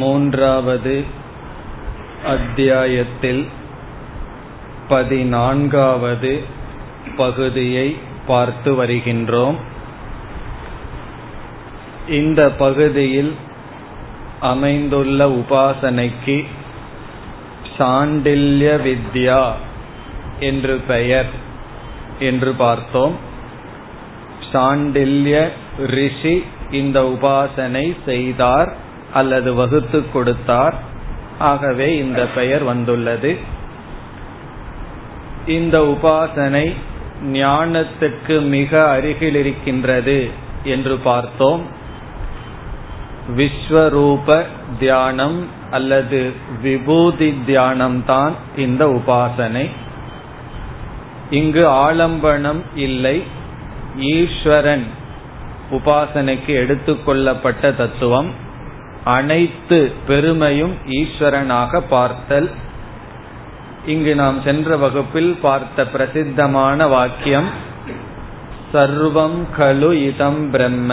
மூன்றாவது அத்தியாயத்தில் 14வது பகுதியை பார்த்து வருகின்றோம். இந்த பகுதியில் அமைந்துள்ள உபாசனைக்கு சாண்டில்ய வித்யா என்று பெயர் என்று பார்த்தோம். சாண்டில்ய ரிஷி இந்த உபாசனை செய்தார் அல்லது வகுத்து கொடுத்தார். ஆகவே இந்த பெயர் வந்துள்ளது. இந்த உபாசனை ஞானத்துக்கு மிக அருகில் இருக்கின்றது என்று பார்த்தோம். விஸ்வரூப தியானம் அல்லது விபூதி தியானம்தான் இந்த உபாசனை. இங்கு ஆலம்பனம் இல்லை. ஈஸ்வரன் உபாசனைக்கு எடுத்துக்கொள்ளப்பட்ட தத்துவம், அனைத்து பெருமையும் ஈஸ்வரனாக பார்த்தல். இங்கு நாம் சென்ற வகுப்பில் பார்த்த பிரசித்தமான வாக்கியம் சர்வம் கலு இதம் பிரம்ம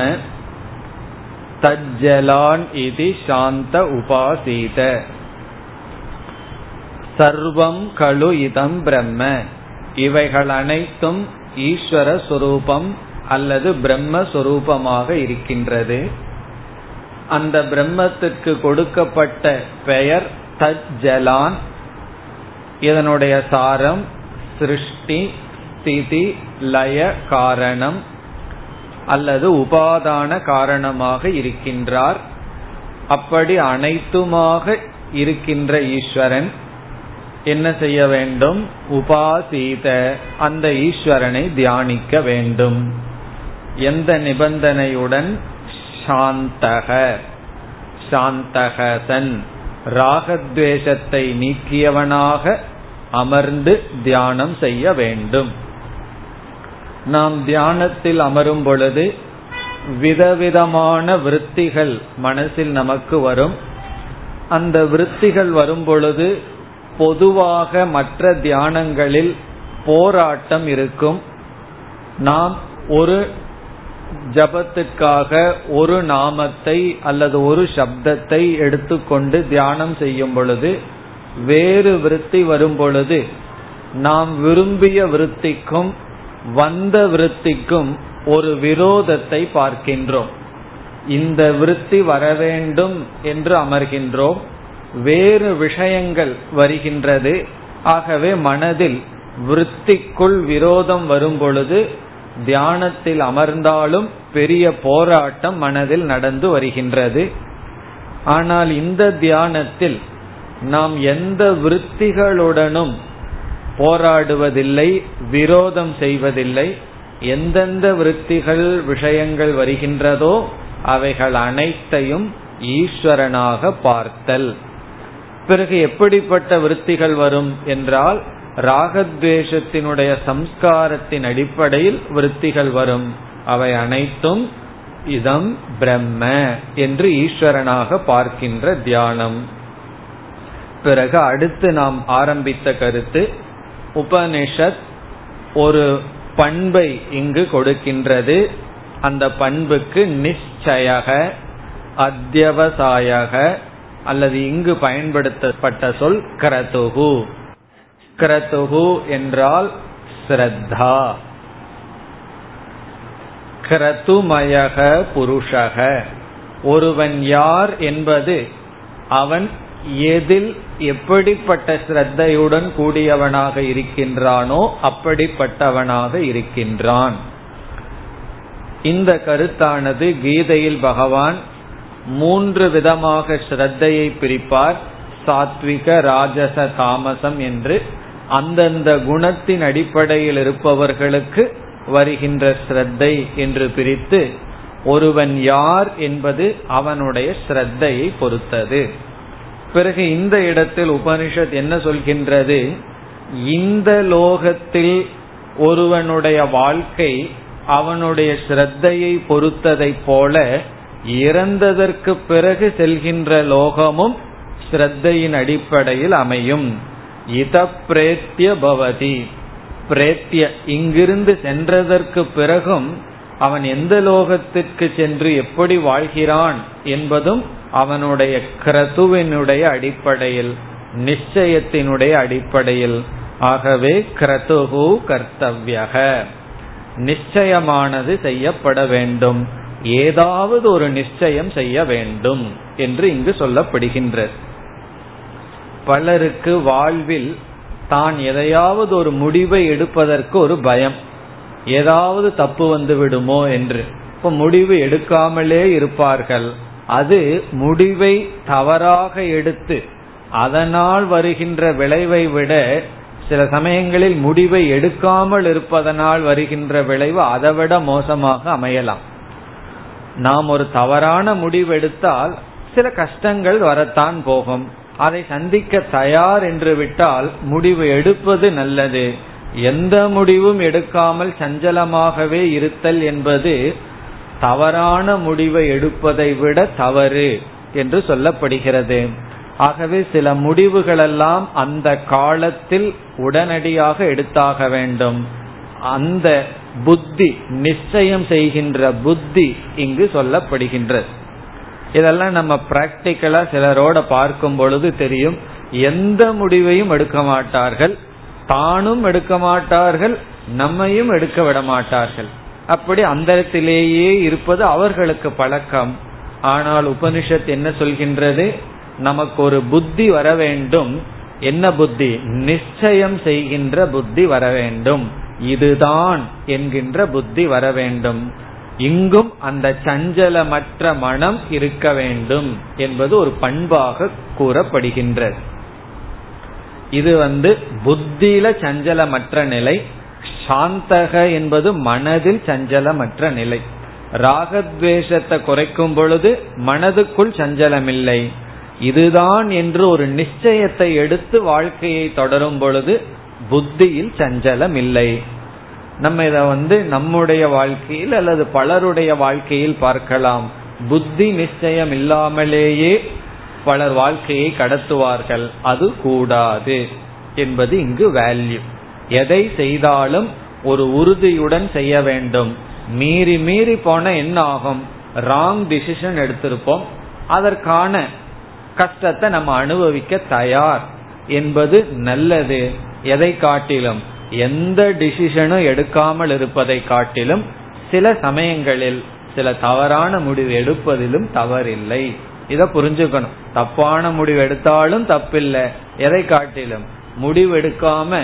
தஜ்ஜலான் இதி சாந்த உபாசீத. சர்வம் கலு இதம் பிரம்ம, இவைகள் அனைத்தும் ஈஸ்வர சுரூபம் அல்லது பிரம்மஸ்வரூபமாக இருக்கின்றது. அந்த பிரம்மத்துக்கு கொடுக்கப்பட்ட பெயர் தஜ்ஜலான். இதனுடைய சாரம் சிருஷ்டி, ஸ்திதி, லய காரணம் அல்லது உபாதான காரணமாக இருக்கின்றார். அப்படி அனைத்துமாக இருக்கின்ற ஈஸ்வரன் என்ன செய்ய வேண்டும்? உபாசீத, அந்த ஈஸ்வரனை தியானிக்க வேண்டும். எந்த நிபந்தனையுடன்? சாந்தக, சாந்தகசன், ராகத்வேஷத்தை நீக்கியவனாக அமர்ந்து தியானம் செய்ய வேண்டும். நாம் தியானத்தில் அமரும் பொழுது விதவிதமான விருத்திகள் மனசில் நமக்கு வரும். அந்த விருத்திகள் வரும் பொழுது பொதுவாக மற்ற தியானங்களில் போராட்டம் இருக்கும். நாம் ஒரு ஜபத்துக்காக ஒரு நாமத்தை அல்லது ஒரு சப்தத்தை எடுத்துக்கொண்டு தியானம் செய்யும் பொழுது வேறு விருத்தி வரும் பொழுது நாம் விரும்பிய விருத்திக்கும் வந்த விருத்திக்கும் ஒரு விரோதத்தை பார்க்கின்றோம். இந்த விருத்தி வர வேண்டும் என்று அமர்கின்றோம், வேறு விஷயங்கள் வருகின்றது. ஆகவே மனதில் விருத்திக்குள் விரோதம் வரும் பொழுது தியானத்தில் அமர்ந்தாலும் பெரிய போராட்டம் மனதில் நடந்து வருகின்றது. ஆனால் இந்த தியானத்தில் நாம் எந்த விருத்திகளுடனும் போராடுவதில்லை, விரோதம் செய்வதில்லை. எந்தெந்த விருத்திகள் விஷயங்கள் வருகின்றதோ அவைகள் அனைத்தையும் ஈஸ்வரனாக பார்த்தல். பிறகு எப்படிப்பட்ட விருத்திகள் வரும் என்றால் ராகத்வேஷத்தினுடைய சம்ஸ்காரத்தின் அடிப்படையில் விருத்திகள் வரும். அவை அனைத்தும் இதம் பிரம்ம என்று ஈஸ்வரனாக பார்க்கின்ற தியானம். பிறகு அடுத்து நாம் ஆரம்பித்த கருத்து உபனிஷத் ஒரு பண்பை இங்கு கொடுக்கின்றது. அந்த பண்புக்கு நிச்சயக, அத்தியவசாயக அல்லது இங்கு பயன்படுத்தப்பட்ட சொல் கிரதுகு. கிரதுகு என்றால் ஸ்ரத்தா. கிரதுமயக புருஷக, ஒருவன் யார் என்பது அவன் எதில் எப்படிப்பட்ட ஸ்ரத்தையுடன் கூடியவனாக இருக்கின்றானோ அப்படிப்பட்டவனாக இருக்கின்றான். இந்த கருத்தானது கீதையில் பகவான் மூன்று விதமாக ஸ்ரத்தையை பிரிப்பார். சாத்விக, ராஜச, தாமசம் என்று. அந்தந்த குணத்தின் அடிப்படையில் இருப்பவர்களுக்கு வருகின்ற ஸ்ரத்தை என்று பிரித்து, ஒருவன் யார் என்பது அவனுடைய ஸ்ரத்தையை பொறுத்தது. பிறகு இந்த இடத்தில் உபனிஷத் என்ன சொல்கின்றது? இந்த லோகத்தில் ஒருவனுடைய வாழ்க்கை அவனுடைய ஸ்ரத்தையை பொறுத்ததை போல இறந்ததற்கு பிறகு செல்கின்ற லோகமும் ஸ்ரத்தையின் அடிப்படையில் அமையும். இத பிரேத்ய பவதி பிரேத்ய, இங்கிருந்து சென்றதற்கு பிறகும் அவன் எந்த லோகத்திற்கு சென்று எப்படி வாழ்கிறான் என்பதும் அவனுடைய கிரதுவினுடைய அடிப்படையில், நிச்சயத்தினுடைய அடிப்படையில். ஆகவே கிரதுஹு கர்த்தவ்யக, நிச்சயமானது செய்யப்பட வேண்டும், ஏதாவது ஒரு நிச்சயம் செய்ய வேண்டும் என்று இங்கு சொல்லப்படுகின்றது. பலருக்கு வாழ்வில் தான் எதையாவது ஒரு முடிவை எடுப்பதற்கு ஒரு பயம், ஏதாவது தப்பு வந்து விடுமோ என்று. இப்போ முடிவு எடுக்காமலே இருப்பார்கள். அது முடிவை தவறாக எடுத்து அதனால் வருகின்ற விளைவை விட, சில சமயங்களில் முடிவை எடுக்காமல் இருப்பதனால் வருகின்ற விளைவு அதை விட மோசமாக அமையலாம். நாம் ஒரு தவறான முடிவெடுத்தால் சில கஷ்டங்கள் வரத்தான் போகும். அதை சந்திக்க தயார் என்று விட்டால் முடிவு எடுப்பது நல்லது. எந்த முடிவும் எடுக்காமல் சஞ்சலமாகவே இருத்தல் என்பது தவறான முடிவை எடுப்பதை விட தவறு என்று சொல்லப்படுகிறது. ஆகவே சில முடிவுகளெல்லாம் அந்த காலத்தில் உடனடியாக எடுத்தாக வேண்டும். அந்த புத்தி, நிச்சயம் செய்கின்ற புத்தி இங்கு சொல்லப்படுகின்றது. இதெல்லாம் நம்ம பிராக்டிக்கலா சிலரோட பார்க்கும் பொழுது தெரியும், எந்த முடிவையும் எடுக்க மாட்டார்கள், தானும் எடுக்க மாட்டார்கள், நம்மையும் எடுக்க விட மாட்டார்கள். அப்படி அந்தரத்திலேயே இருப்பது அவர்களுக்கு பழக்கம். ஆனால் உபனிஷத் என்ன சொல்கின்றது, நமக்கு ஒரு புத்தி வர வேண்டும். என்ன புத்தி? நிச்சயம் செய்கின்ற புத்தி வர வேண்டும், இதுதான் என்கின்ற புத்தி வர வேண்டும். இங்கும் அந்த சஞ்சலமற்ற மனம் இருக்க வேண்டும் என்பது ஒரு பண்பாக கூறப்படுகின்றது. இது புத்தியில சஞ்சலமற்ற நிலை. சாந்தக என்பது மனதில் சஞ்சலமற்ற நிலை. ராகத்வேஷத்தை குறைக்கும் பொழுது மனதுக்குள் சஞ்சலமில்லை. இதுதான் என்று ஒரு நிச்சயத்தை எடுத்து வாழ்க்கையை தொடரும் பொழுது புத்தியில் சஞ்சலம் இல்லை. நம்ம இதை நம்முடைய வாழ்க்கையில் அல்லது பலருடைய வாழ்க்கையில் பார்க்கலாம். புத்தி நிச்சயம் இல்லாமலேயே பலர் வாழ்க்கையை கடத்துவார்கள். அது கூடாது என்பது இங்கு வேல்யூ. எதை செய்தாலும் ஒரு உறுதியுடன் செய்ய வேண்டும். மீறி மீறி போன என்ன ஆகும்? ராங் டிசிஷன் எடுத்திருப்போம், அதற்கான கஷ்டத்தை நம்ம அனுபவிக்க தயார் என்பது நல்லது. எதை காட்டிலும், எந்த டிசிஷனும் எடுக்காமல் இருப்பதை காட்டிலும் சில சமயங்களில் சில தவறான முடிவு எடுப்பதிலும் தவறில்லை. இத புரிஞ்சுக்கணும். தப்பான முடிவு எடுத்தாலும் தப்பில்லை. எதை காட்டிலும் முடிவு எடுக்காம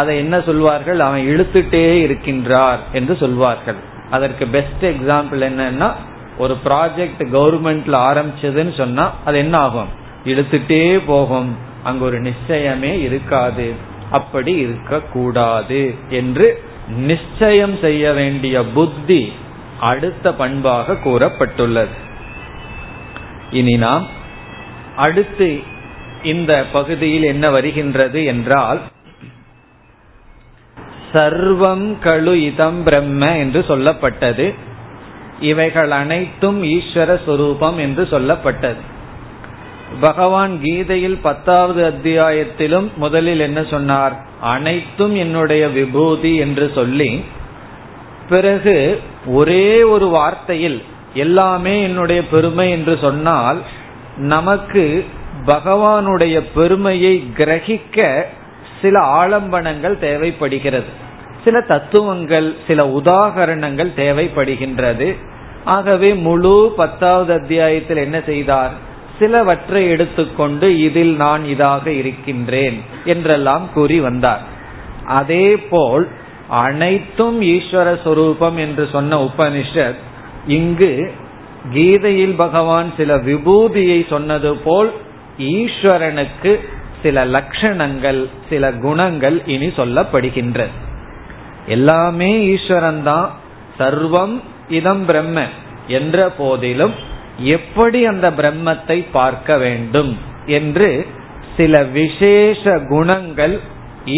அதை என்ன சொல்வார்கள், அவன் இழுத்துட்டே இருக்கின்றார் என்று சொல்வார்கள். அதற்கு பெஸ்ட் எக்ஸாம்பிள் என்னன்னா, ஒரு ப்ராஜெக்ட் கவர்மெண்ட்ல ஆரம்பிச்சதுன்னு சொன்னா அது என்ன ஆகும்? இழுத்துட்டே போகும். அங்கு ஒரு நிச்சயமே இருக்காது. அப்படி இருக்க கூடாது என்று நிச்சயம் செய்ய வேண்டிய புத்தி அடுத்த பண்பாக கூறப்பட்டுள்ளது. இனி நாம் அடுத்து இந்த பகுதியில் என்ன வருகின்றது என்றால், சர்வம் கலு இதம் பிரம்ம என்று சொல்லப்பட்டது. இவைகள் அனைத்தும் ஈஸ்வர சுரூபம் என்று சொல்லப்பட்டது. பகவான் கீதையில் 10வது அத்தியாயத்திலும் முதலில் என்ன சொன்னார்? அனைத்தும் என்னுடைய விபூதி என்று சொல்லி, பிறகு ஒரே ஒரு வார்த்தையில் எல்லாமே என்னுடைய பெருமை என்று சொன்னால் நமக்கு பகவானுடைய பெருமையை கிரகிக்க சில ஆலம்பனங்கள் தேவைப்படுகிறது, சில தத்துவங்கள், சில உதாகரணங்கள் தேவைப்படுகின்றது. ஆகவே முழு 10வது அத்தியாயத்தில் என்ன செய்தார்? சிலவற்றை எடுத்துக்கொண்டு இதில் நான் இதாக இருக்கின்றேன் என்றெல்லாம் கூறி வந்தார். அதே போல் அனைத்தும் ஈஸ்வர சொரூபம் என்று சொன்ன உபனிஷத் இங்கு கீதையில் பகவான் சில விபூதியை சொன்னது போல் ஈஸ்வரனுக்கு சில லட்சணங்கள், சில குணங்கள் இனி சொல்லப்படுகின்றது. எல்லாமே ஈஸ்வரன் தான், சர்வம் இதம் பிரம்ம என்ற போதிலும் எப்படி அந்த பிரம்மத்தை பார்க்க வேண்டும் என்று சில விசேஷ குணங்கள்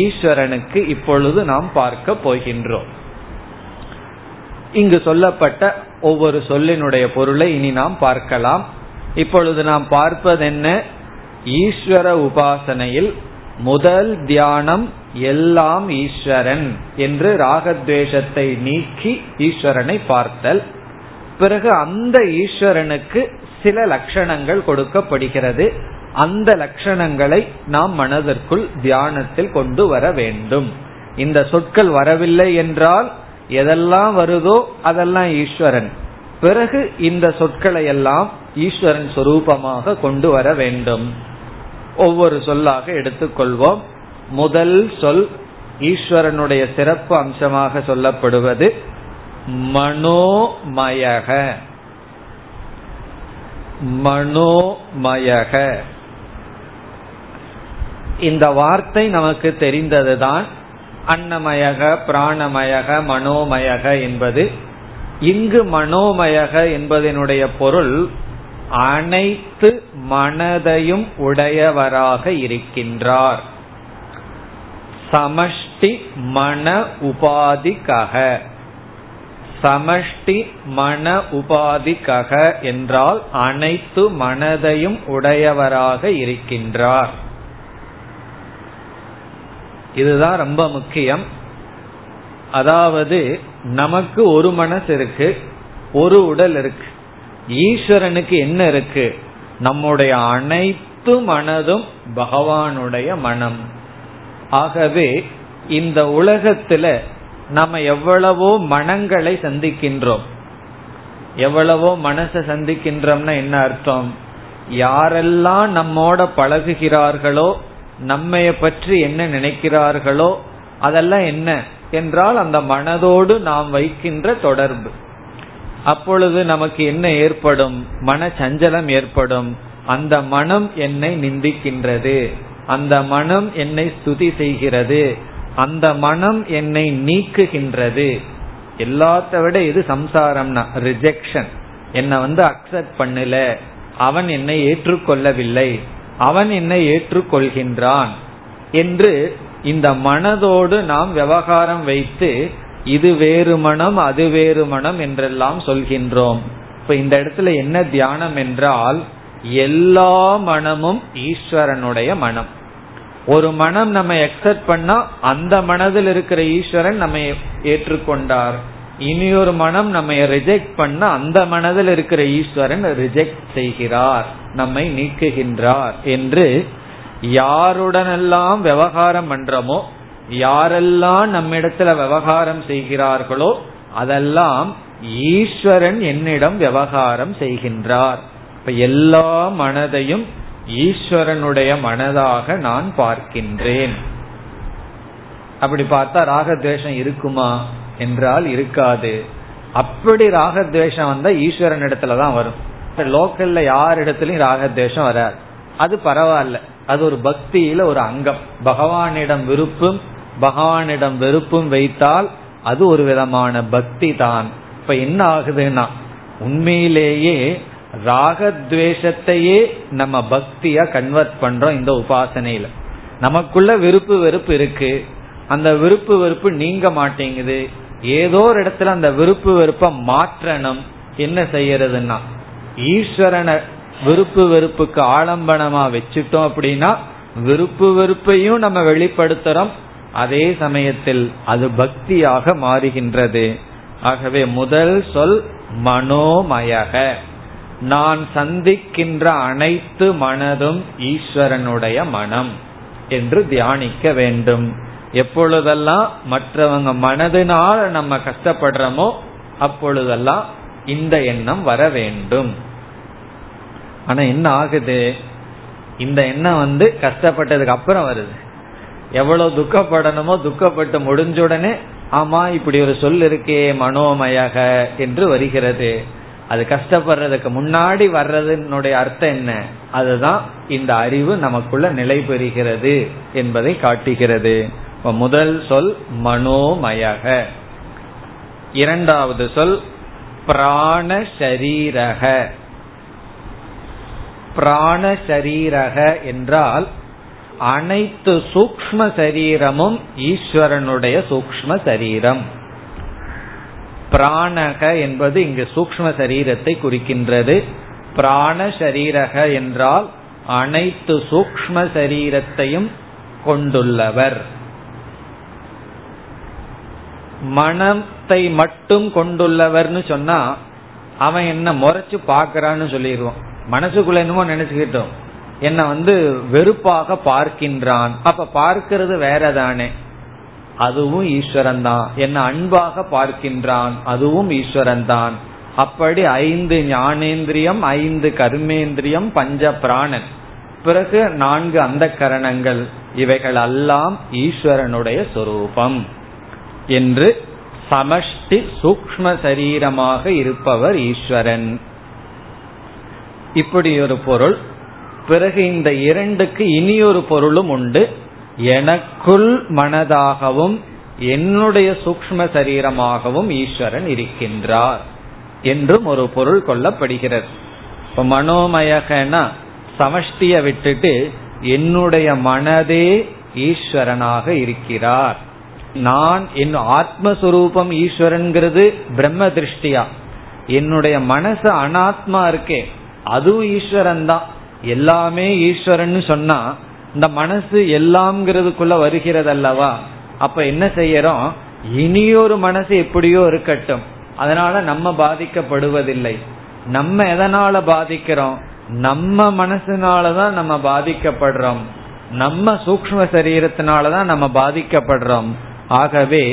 ஈஸ்வரனுக்கு இப்பொழுது நாம் பார்க்க போகின்றோம். இங்கு சொல்லப்பட்ட ஒவ்வொரு சொல்லினுடைய பொருளை இனி நாம் பார்க்கலாம். இப்பொழுது நாம் பார்ப்பதென்ன? ஈஸ்வர உபாசனையில் முதல் தியானம் எல்லாம் ஈஸ்வரன் என்று ராகத்வேஷத்தை நீக்கி ஈஸ்வரனை பார்த்தல். பிறகு அந்த ஈஸ்வரனுக்கு சில லட்சணங்கள் கொடுக்கப்படுகிறது. அந்த லட்சணங்களை நாம் மனதிற்குள் தியானத்தில் கொண்டு வர வேண்டும். இந்த சொற்கள் வரவில்லை என்றால் எதெல்லாம் வருதோ அதெல்லாம் ஈஸ்வரன், பிறகு இந்த சொற்களை எல்லாம் ஈஸ்வரன் சொரூபமாக கொண்டு வர வேண்டும். ஒவ்வொரு சொல்லாக எடுத்துக்கொள்வோம். முதல் சொல் ஈஸ்வரனுடைய சிறப்பு அம்சமாக சொல்லப்படுவது மனோமயக. மனோமயக இந்த வார்த்தை நமக்கு தெரிந்ததுதான். அன்னமயக, பிராணமயக, மனோமயக என்பது. இங்கு மனோமயக என்பதனுடைய பொருள் அனைத்து மனதையும் உடையவராக இருக்கின்றார். சமஷ்டி மன உபாதிக்காக. சமஷ்டி மன உபாதிக்காக என்றால் அனைத்து மனதையும் உடையவராக இருக்கின்றார். இதுதான் ரொம்ப முக்கியம். அதாவது நமக்கு ஒரு மனசு இருக்கு, ஒரு உடல் இருக்கு. ஈஸ்வரனுக்கு என்ன இருக்கு? நம்முடைய அனைத்து மனதும் பகவானுடைய மனம். ஆகவே இந்த உலகத்துல நம்ம எவ்வளவோ மனங்களை சந்திக்கின்றோம், எவ்வளவோ மனசை சந்திக்கின்றோம்னா என்ன அர்த்தம்? யாரெல்லாம் நம்மோட பழகுகிறார்களோ, நம்மைய பற்றி என்ன நினைக்கிறார்களோ அதெல்லாம் என்ன என்றால் அந்த மனதோடு நாம் வைக்கின்ற தொடர்பு. அப்பொழுது நமக்கு என்ன ஏற்படும்? மன சஞ்சலம் ஏற்படும். அந்த மனம் என்னை நிந்திக்கின்றது, அந்த மனம் என்னை ஸ்துதி செய்கிறது, அந்த மனம் என்னை நீக்குகின்றது. எல்லாத்த விட இது சம்சாரம்னா ரிஜெக்ஷன். என்னை அக்செப்ட் பண்ணல, அவன் என்னை ஏற்றுக்கொள்ளவில்லை, அவன் என்னை ஏற்றுக்கொள்கின்றான் என்று இந்த மனதோடு நாம் விவகாரம் வைத்து இது வேறு மனம், அது வேறு மனம் என்றெல்லாம் சொல்கின்றோம். இப்ப இந்த இடத்துல என்ன தியானம் என்றால் எல்லா மனமும் ஈஸ்வரனுடைய மனம். ஒரு மனம் நம்ம அக்செப்ட் பண்ணா அந்த மனதில் இருக்கிற ஈஸ்வரன் நம்ம ஏற்றுக்கொண்டார். இனியொரு மனம் நம்ம ரிஜெக்ட் பண்ண அந்த மனதில் இருக்கிற ஈஸ்வரன் ரிஜெக்ட் செய்கிறார், நம்மை நீக்குகின்றார் என்று யாருடனெல்லாம் விவகாரம் பண்றோமோ, யாரெல்லாம் நம்மிடத்துல விவகாரம் செய்கிறார்களோ அதெல்லாம் ஈஸ்வரன் என்னிடம் விவகாரம் செய்கின்றார். இப்ப எல்லா மனதையும் ஈஸ்வரனுடைய மனதாக நான் பார்க்கின்றேன். அப்படி பார்த்தா ராகத்வேஷம் இருக்குமா என்றால் இருக்காது. அப்படி ராகத்வேஷம் வந்தா ஈஸ்வரன் இடத்துலதான் வரும். லோக்கல்ல யார் இடத்துலயும் ராகத்வேஷம் வராது. அது பரவாயில்ல, அது ஒரு பக்தியில ஒரு அங்கம். பகவானிடம் விருப்பும் பகவானிடம் வெறுப்பும் வைத்தால் அது ஒரு விதமான பக்தி தான். இப்ப என்ன ஆகுதுன்னா உண்மையிலேயே ராகத்வேஷத்தையே நம்ம பக்தியா கன்வெர்ட் பண்றோம். இந்த உபாசனையில நமக்குள்ள விருப்பு வெறுப்பு இருக்கு, அந்த விருப்பு வெறுப்பு நீங்க மாட்டேங்குது. ஏதோ ஒரு இடத்துல அந்த விருப்பு வெறுப்ப மாற்றணும். என்ன செய்யறதுன்னா ஈஸ்வரனை விருப்பு வெறுப்புக்கு ஆலம்பனமா வச்சுட்டோம் அப்படின்னா விருப்பு வெறுப்பையும் நம்ம வெளிப்படுத்துறோம், அதே சமயத்தில் அது பக்தியாக மாறுகின்றது. ஆகவே முதல் சொல் மனோமயக. நான் சந்திக்கின்ற அனைத்து மனதும் ஈஸ்வரனுடைய மனம் என்று தியானிக்க வேண்டும். எப்பொழுதெல்லாம் மற்றவங்க மனதினால் நம்ம கஷ்டப்படுறோமோ அப்பொழுதெல்லாம் இந்த எண்ணம் வர வேண்டும். ஆனா என்ன ஆகுது? இந்த எண்ணம் கஷ்டப்பட்டதுக்கு அப்புறம் வருது. எவ்வளவு துக்கப்படணுமோ துக்கப்பட்டு முடிஞ்ச உடனே ஆமா இப்படி ஒரு சொல் இருக்கே மனோமயக என்று வருகிறது. அது கஷ்டப்படுறதுக்கு முன்னாடி வர்றதுனுடைய அர்த்தம் என்ன? அதுதான் இந்த அறிவு நமக்குள்ள நிலை பெறுகிறது என்பதை காட்டுகிறது. முதல் சொல் மனோமயக. இரண்டாவது சொல் பிராணசரீரக. பிராணசரீரக என்றால் அனைத்து சூக்ஷ்ம சரீரமும் ஈஸ்வரனுடைய சூக்ஷ்ம சரீரம். பிராணக என்பது இங்கு சூக்ஷ்ம சரீரத்தை குறிக்கின்றது. பிராணசரீரக என்றால் அனைத்து சூக்ஷ்ம சரீரத்தையும் கொண்டுள்ளவர். மனத்தை மட்டும் கொண்டுள்ளவர்னு சொன்னா அவன் என்ன முறைச்சு பாக்குறான்னு சொல்லிடுவான். மனசுக்குள்ள என்னமோ நினைச்சுக்கிட்டோம் என்ன வெறுப்பாக பார்க்கின்றான். அப்ப பார்க்கிறது வேறதானே, அதுவும் ஈஸ்வரன் தான். என்ன அன்பாக பார்க்கின்றான், அதுவும் ஈஸ்வரன் தான். அப்படி ஐந்து ஞானேந்திரியம், ஐந்து கர்மேந்திரியம், பஞ்ச பிராணன், பிறகு நான்கு அந்த கரணங்கள், இவைகள் எல்லாம் ஈஸ்வரனுடைய சொரூபம் என்று சமஷ்டி சூக்ம சரீரமாக இருப்பவர் ஈஸ்வரன். இப்படி ஒரு பொருள். பிறகு இந்த இரண்டுக்கு இனியொரு பொருளும் உண்டு. எனக்குள் மனதாகவும் என்னுடைய சூக்ம சரீரமாகவும் ஈஸ்வரன் இருக்கின்றார் என்றும் ஒரு பொருள் கொள்ளப்படுகிறது. இப்ப மனோமயகனா சமஷ்டிய விட்டுட்டு என்னுடைய மனதே ஈஸ்வரனாக இருக்கிறார். நான் என் ஆத்மஸ்வரூபம் ஈஸ்வரன்கிறது பிரம்ம திருஷ்டியா. என்னுடைய மனசு அனாத்மா இருக்கே, அதுவும் ஈஸ்வரன் தான். எல்லாமே ஈஸ்வரன்னு சொன்னா இந்த மனசு எல்லாம்ங்கிறதுக்குள்ள வருகிறது அல்லவா. அப்ப என்ன செய்யறோம், இனியொரு மனசு எப்படியோ இருக்கட்டும், அதனால நம்ம பாதிக்கப்படுவதில்லை. நம்ம எதனால பாதிக்கிறோம், நம்ம மனசுனாலதான் நம்ம பாதிக்கப்படுறோம், நம்ம சூக்ஷ்ம சரீரத்தினாலதான் நம்ம பாதிக்கப்படுறோம். ஆகவே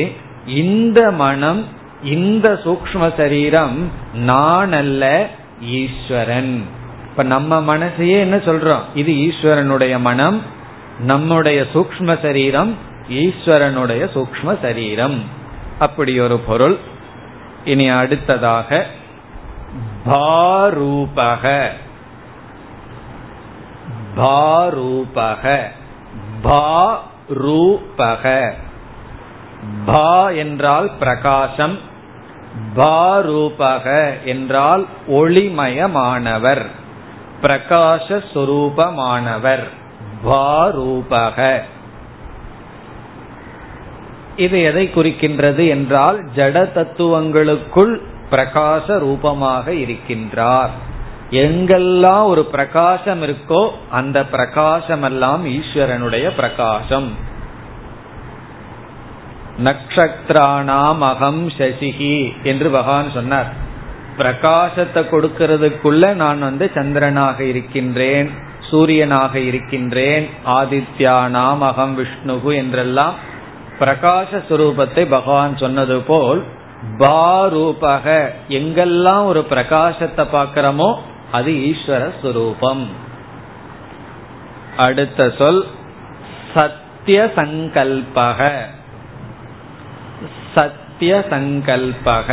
இந்த மனம், இந்த சூக்ஷ்ம சரீரம் நான் அல்ல, ஈஸ்வரன். இப்ப நம்ம மனசையே என்ன சொல்றோம், இது ஈஸ்வரனுடைய மனம், நம்முடைய சூக்ஷ்ம சரீரம் ஈஸ்வரனுடைய சூக்ஷ்ம சரீரம். அப்படி ஒரு பொருள். இனி அடுத்ததாக பாரூபக. பாரூபக, பாரூபக, பா என்றால் பிரகாசம், பாரூபக என்றால் ஒளிமயமானவர், பிரகாசஸ்வரூபமானவர், பாரூபக. இது எதை குறிக்கின்றது என்றால் ஜட தத்துவங்களுக்குள் பிரகாச ரூபமாக இருக்கின்றார். எங்கெல்லாம் ஒரு பிரகாசம் இருக்கோ அந்த பிரகாசம் எல்லாம் ஈஸ்வரனுடைய பிரகாசம். நக்ஷத்ராணாம் அகம் சசிஹி என்று பகவான் சொன்னார். பிரகாசத்தை கொடுக்கிறதுக்குள்ள நான் சந்திரனாக இருக்கின்றேன், சூரியனாக இருக்கின்றேன், ஆதித்யானாம் அகம் விஷ்ணுகு என்றெல்லாம் பிரகாச சுரூபத்தை பகவான் சொன்னது போல் பாரூபக, எங்கெல்லாம் ஒரு பிரகாசத்தை பார்க்கிறோமோ அது ஈஸ்வர சுரூபம். அடுத்த சொல் சத்தியசங்கல்பக. சத்தியசங்கல்பக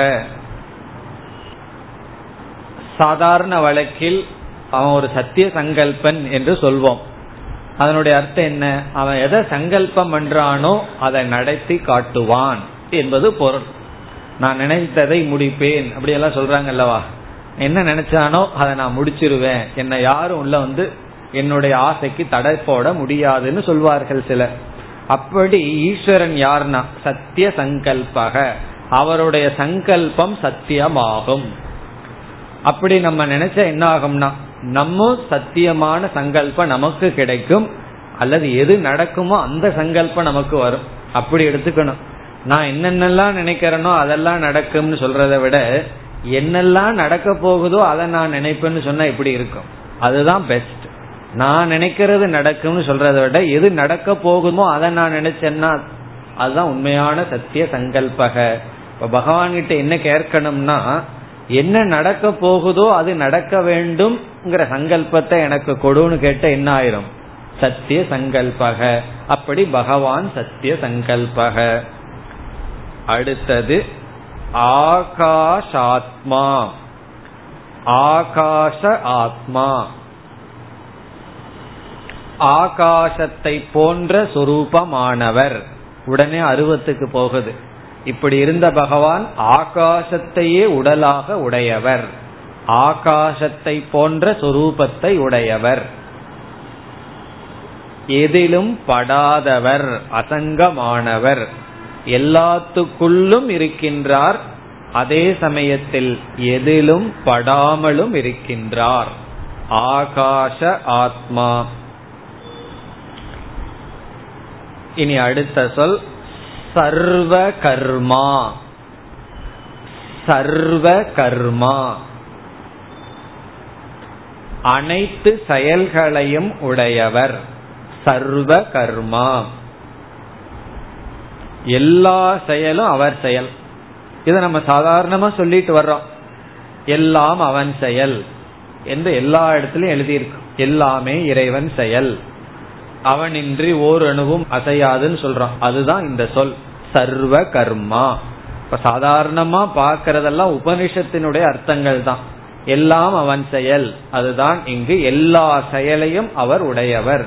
சாதாரண வழக்கில் அவன் ஒரு சத்தியசங்கல்பன் என்று சொல்வோம். அதனுடைய அர்த்தம் என்ன, அவன் எதை சங்கல்பம் பண்றானோ அதை நடத்தி காட்டுவான் என்பது பொருள். நான் நினைத்ததை முடிப்பேன் அப்படி எல்லாம் சொல்றாங்க அல்லவா. என்ன நினைச்சானோ அதை நான் முடிச்சிருவேன், என்னை யாரும் உள்ள என்னுடைய ஆசைக்கு தடை போட முடியாதுன்னு சொல்வார்கள் சிலர். அப்படி ஈஸ்வரன் யார்னா சத்திய சங்கல்பக, அவருடைய சங்கல்பம் சத்தியமாகும். அப்படி நம்ம நினைச்சா என்ன ஆகும்னா நம்ம சத்தியமான சங்கல்பம் நமக்கு கிடைக்கும், அல்லது எது நடக்குமோ அந்த சங்கல்பம் நமக்கு வரும். அப்படி எடுத்துக்கணும். நான் என்னென்னலாம் நினைக்கிறேனோ அதெல்லாம் நடக்கும்னு சொல்றதை விட என்னெல்லாம் நடக்க போகுதோ அதை நான் நினைப்பேன்னு சொன்னா எப்படி இருக்கும், அதுதான் பெஸ்ட். நான் நினைக்கிறது நடக்கும்னு சொல்றதை விட எது நடக்க போகுமோ அதை நான் நினைச்சேன்னா அதுதான் உண்மையான சத்திய சங்கல்பக. இப்ப பகவான்கிட்ட என்ன கேட்கணும்னா, என்ன நடக்க போகுதோ அது நடக்க வேண்டும்ங்கிற சங்கல்பத்தை எனக்கு கொடுன்னு கேட்ட என்ன ஆயிரும், சத்திய சங்கல்பக. அப்படி பகவான் சத்திய சங்கல்பக. அடுத்தது ஆகாஷாத்மா. ஆகாஷ ஆத்மா, ஆகாசத்தை போன்ற சொரூபமானவர். உடனே அருவத்துக்கு போகுது. இப்படி இருந்த பகவான் ஆகாசத்தையே உடலாக உடையவர், ஆகாசத்தை போன்ற சொரூபத்தை உடையவர், எதிலும் படாதவர், அசங்கமானவர், எல்லாத்துக்குள்ளும் இருக்கின்றார், அதே சமயத்தில் எதிலும் படாமலும் இருக்கின்றார். ஆகாஷ ஆத்மா. இனி அடுத்த சொல் சர்வ கர்மா. சர்வ கர்மா, அனைத்து செயல்களையும் உடையவர். சர்வ கர்மா, எல்லா செயலும் அவர் செயல். இதை நம்ம சாதாரணமா சொல்லிட்டு வர்றோம், எல்லாம் அவன் செயல் என்று எல்லா இடத்துலயும் எழுதியிருக்கு. எல்லாமே இறைவன் செயல், அவனின்றி ஓர் அணுவும் அசையாதுன்னு சொல்றான். அதுதான் இந்த சொல் சர்வ கர்மா. இப்ப சாதாரணமா பாக்கிறதெல்லாம் உபனிஷத்தினுடைய அர்த்தங்கள் தான். எல்லாம் அவன் செயல், அதுதான் இங்கு எல்லா செயலையும் அவர் உடையவர்.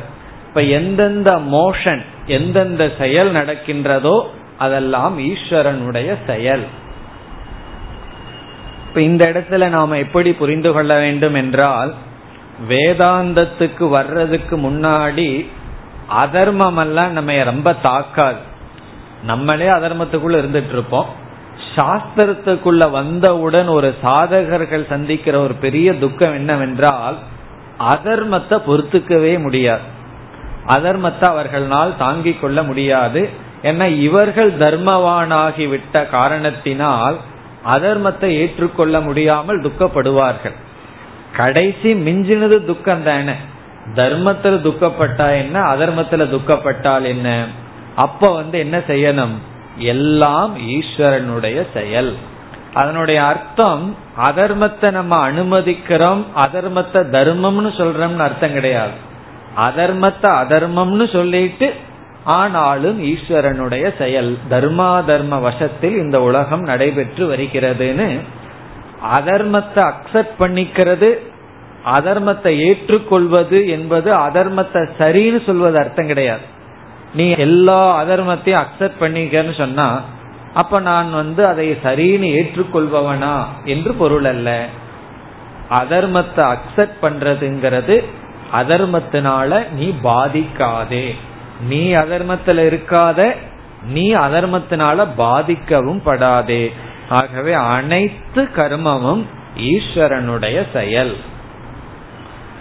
இப்ப எந்தெந்த மோஷன், எந்தெந்த செயல் நடக்கின்றதோ அதெல்லாம் ஈஸ்வரனுடைய செயல். இப்ப இந்த இடத்துல நாம எப்படி புரிந்து கொள்ள வேண்டும் என்றால், வேதாந்தத்துக்கு வர்றதுக்கு முன்னாடி அதர்மம் எல்லாம் நம்ம ரொம்ப தாக்காது. நம்மளே அதர்மத்துக்குள்ள இருந்துட்டு இருப்போம். சாஸ்திரத்துக்குள்ள வந்தவுடன் ஒரு சாதகர்கள் சந்திக்கிற ஒரு பெரிய துக்கம் என்னவென்றால், அதர்மத்தை பொறுத்துக்கவே முடியாது. அதர்மத்தை அவர்களால் தாங்கிக் கொள்ள முடியாது. ஏன்னா இவர்கள் தர்மவானாகிவிட்ட காரணத்தினால் அதர்மத்தை ஏற்றுக்கொள்ள முடியாமல் துக்கப்படுவார்கள். கடைசி மிஞ்சினது துக்கம் தானே. தர்மத்துல துக்கப்பட்டா என்ன, அதர்மத்துல துக்கப்பட்டால் என்ன? அப்ப என்ன செய்யணும்? எல்லாம் ஈஸ்வரனுடைய செயல். அதனுடைய அர்த்தம் அதர்மத்தை நம்ம அனுமதிக்கிறோம், அதர்மத்தை தர்மம்னு சொல்றோம்னு அர்த்தம் கிடையாது. அதர்மத்தை அதர்மம்னு சொல்லிட்டு ஆனாலும் ஈஸ்வரனுடைய செயல், தர்மா தர்ம வசத்தில் இந்த உலகம் நடைபெற்று வருகிறதுன்னு அதர்மத்தை அக்செப்ட் பண்ணிக்கிறது, அதர்மத்தை ஏற்றுக்கொள்வது என்பது அதர்மத்தை சரின்னு சொல்வது அர்த்தம் கிடையாது. நீ எல்லா அதர்மத்தையும் அக்செப்ட் பண்ணிக்கன்னு சொன்னா அப்ப நான் அதை சரின்னு ஏற்றுக்கொள்பவனா என்று பொருள் அல்ல. அதர்மத்தை அக்செப்ட் பண்றதுங்கிறது அதர்மத்தினால நீ பாதிக்காதே, நீ அதர்மத்துல இருக்காத, நீ அதர்மத்தினால பாதிக்கவும் படாதே. ஆகவே அனைத்து கர்மமும் ஈஸ்வரனுடைய செயல்.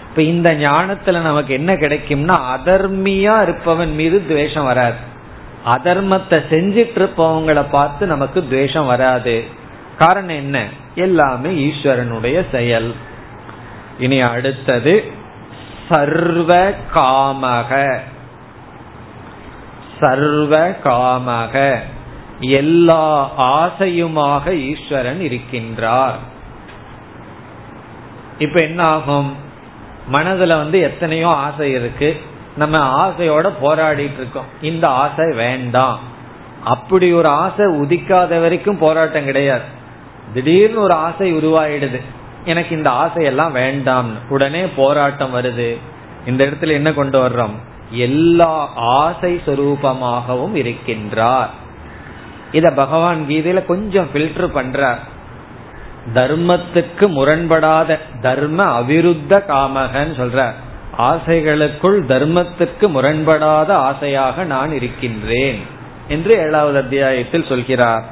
இப்ப இந்த ஞானத்துல நமக்கு என்ன கிடைக்கும்னா, அதர்மியா இருப்பவன் மீது துவேஷம் வராது, அதர்மத்தை செஞ்சிட்டு இருப்பவங்களை பார்த்து நமக்கு துவேஷம் வராது. காரணம் என்ன? எல்லாமே ஈஸ்வரனுடைய செயல். இனி அடுத்தது சர்வ காமக. சர்வ காமக, எல்லா ஆசையுமாக ஈஸ்வரன் இருக்கின்றார். இப்ப என்ன ஆகும்? மனதுல எத்தனையோ ஆசை இருக்கு. நம்ம ஆசையோட போராடிட்டு இருக்கோம். இந்த ஆசை வேண்டாம், அப்படி ஒரு ஆசை உதிக்காத வரைக்கும் போராட்டம் கிடையாது. திடீர்னு ஒரு ஆசை உருவாயிடுது, எனக்கு இந்த ஆசையெல்லாம் வேண்டாம், உடனே போராட்டம் வருது. இந்த இடத்துல என்ன கொண்டு வர்றோம்? எல்லா ஆசை சொரூபமாகவும் இருக்கின்றார். இத பகவான் கீதையில கொஞ்சம் ஃபில்டர் பண்றார். தர்மத்துக்கு முரண்படாத, தர்ம அவிருத்த காமகன்னு சொல்றார். ஆசைகளுக்குள் தர்மத்துக்கு முரண்படாத ஆசையாக நான் இருக்கின்றேன் என்று 7வது அத்தியாயத்தில் சொல்கிறார்.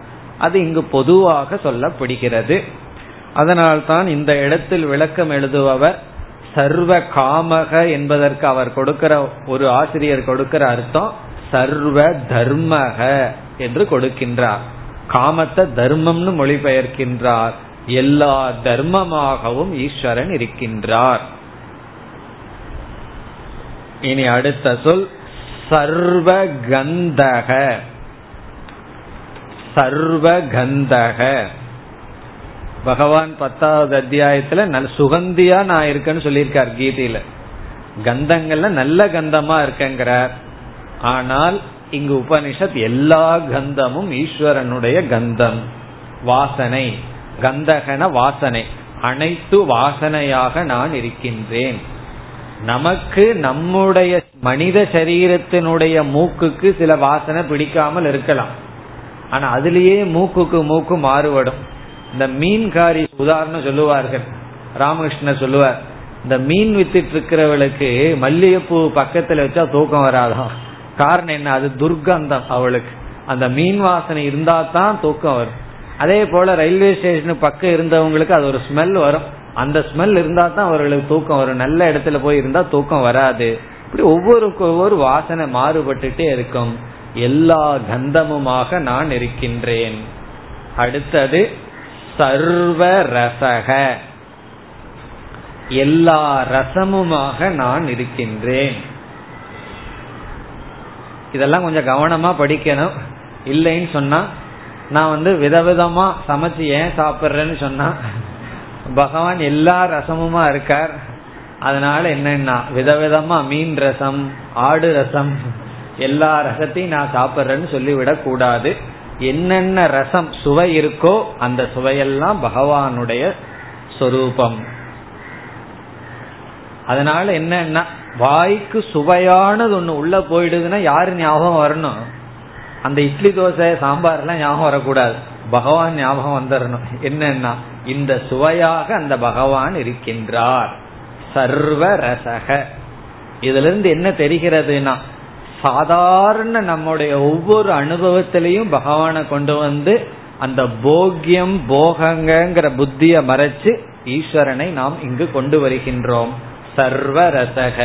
அது இங்கு பொதுவாக சொல்லப்படுகிறது. அதனால்தான் இந்த இடத்தில் விளக்கம் எழுதுபவர் சர்வ காமக என்பதற்கு அவர் கொடுக்கிற, ஒரு ஆசிரியர் கொடுக்கிற அர்த்தம் சர்வ தர்மக என்று கொடுக்கின்றார். காமத்தை தர்மம்னு மொழிபெயர்க்கின்றார். எல்லா தர்மமாகவும் ஈஸ்வரன் இருக்கின்றார். இனி அடுத்த சொல் சர்வ கந்தக. சர்வ கந்தக, பகவான் 10வது அத்தியாயத்துல நல்ல சுகந்தியா நான் இருக்கேன்னு சொல்லியிருக்கார். கீதையில கந்தங்கள்ல நல்ல கந்தமா இருக்கேங்கிறார். ஆனால் இங்கு உபனிஷத் எல்லா கந்தமும் ஈஸ்வரனுடைய கந்தம், வாசனை. கந்தகன வாசனை, அனைத்து வாசனையாக நான் இருக்கின்றேன். நமக்கு நம்முடைய மனித சரீரத்தினுடைய மூக்குக்கு சில வாசனை பிடிக்காமல் இருக்கலாம். ஆனா அதுலயே மூக்கு மாறுபடும். இந்த மீன்காரி உதாரணம் சொல்லுவார்கள், ராமகிருஷ்ணன் சொல்லுவார், இந்த மீன் வித்துட்டு இருக்கிறவளுக்கு மல்லிகைப்பூ பக்கத்துல வச்சா தூக்கம் வராதான். காரணம் என்ன? அது துர்கந்தம். அவளுக்கு அந்த மீன் வாசனை இருந்தா தான் தூக்கம் வரும். அதே போல ரயில்வே ஸ்டேஷனு பக்கம் இருந்தவங்களுக்கு அது ஒரு ஸ்மெல் வரும். அந்த ஸ்மெல் இருந்தா தான் அவர்களுக்கு தூக்கம் வரும். நல்ல இடத்துல போய் இருந்தா தூக்கம் வராது. இப்படி ஒவ்வொரு வாசனை மாறுபட்டுட்டே இருக்கும். எல்லா கந்தமுமாக நான் இருக்கின்றேன். அடுத்தது சர்வரசக, எல்லா ரசமுமாக நான் இருக்கின்றேன். இதெல்லாம் கொஞ்சம் கவனமா படிக்கணும். இல்லைன்னு சொன்னா நான் விதவிதமா சமைச்சு ஏன் சாப்பிட்றேன்னு சொன்னா பகவான் எல்லா ரசமுமா இருக்கார். அதனால என்னன்னா விதவிதமா மீன் ரசம், ஆடு ரசம், எல்லா ரசத்தையும் நான் சாப்பிட்றேன்னு சொல்லிவிடக் கூடாது. என்னென்ன ரசம் சுவை இருக்கோ அந்த சுவையெல்லாம் பகவானுடைய சொரூபம். அதனால என்னன்னா வாய்க்கு சுவையானது ஒண்ணு உள்ள போயிடுதுன்னா யாரு ஞாபகம் வரணும்? அந்த இட்லி தோசை சாம்பார் எல்லாம் ஞாபகம் வரக்கூடாது, பகவான் ஞாபகம் வந்துடணும். என்னன்னா இந்த சுவையாக அந்த பகவான் இருக்கின்றார். சர்வரசக. இதுல இருந்து என்ன தெரிகிறதுனா சாதாரண நம்முடைய ஒவ்வொரு அனுபவத்திலையும் பகவானை கொண்டு வந்து அந்த போக்கியம் போகங்கிற புத்திய மறைச்சு ஈஸ்வரனை நாம் இங்கு கொண்டு வருகின்றோம். சர்வரசக.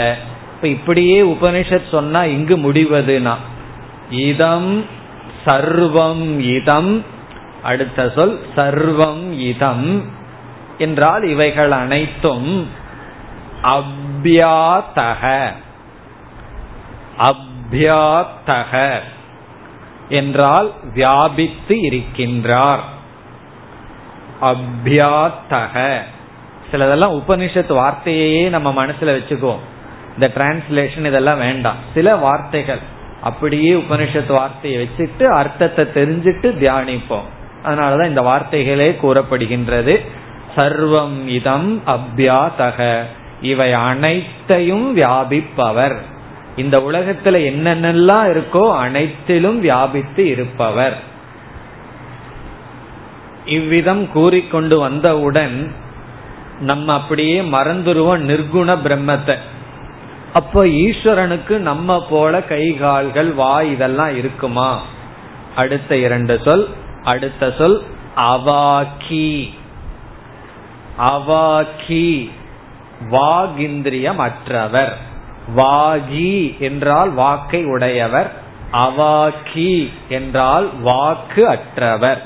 இப்ப இப்படியே உபனிஷத் சொன்னா இங்கு முடிவதுனா இதம் சர்வம் இதம், அடுத்த சொல் சர்வம் இதம் என்றால் இவைகள் அனைத்தும் அப்யாதக. அப்யாதக என்றால் வியாபித்து இருக்கின்றார். அப்யாதக. சிலதெல்லாம் உபனிஷத் வார்த்தையே நம்ம மனசுல வச்சுக்குவோம், இந்த டிரான்ஸ்லேஷன் இதெல்லாம் வேண்டாம். சில வார்த்தைகள் அப்படியே உபனிஷத் வார்த்தையை வச்சுட்டு அர்த்தத்தை தெரிஞ்சுட்டு தியானிப்போம். அதனாலதான் இந்த வார்த்தைகளே கூறப்படுகின்றது. சர்வம் இதம் அப்யாதக, இவை அனைத்தையும் வியாபிப்பவர். இந்த உலகத்துல என்னென்னலாம் இருக்கோ அனைத்திலும் வியாபித்து இருப்பவர். இவ்விதம் கூறிக்கொண்டு வந்தவுடன் நம்ம அப்படியே மறந்துருவோம் நிர்குண பிரம்மத்தை. அப்போ ஈஸ்வரனுக்கு நம்ம போல கை கால்கள் வாய் இதெல்லாம் இருக்குமா? அடுத்த இரண்டு சொல். அடுத்த சொல் அவாக்கி. அவாக்கி வாகிந்திரியம் அற்றவர். வாகி என்றால் வாக்கை உடையவர், அவாக்கி என்றால் வாக்கு அற்றவர்.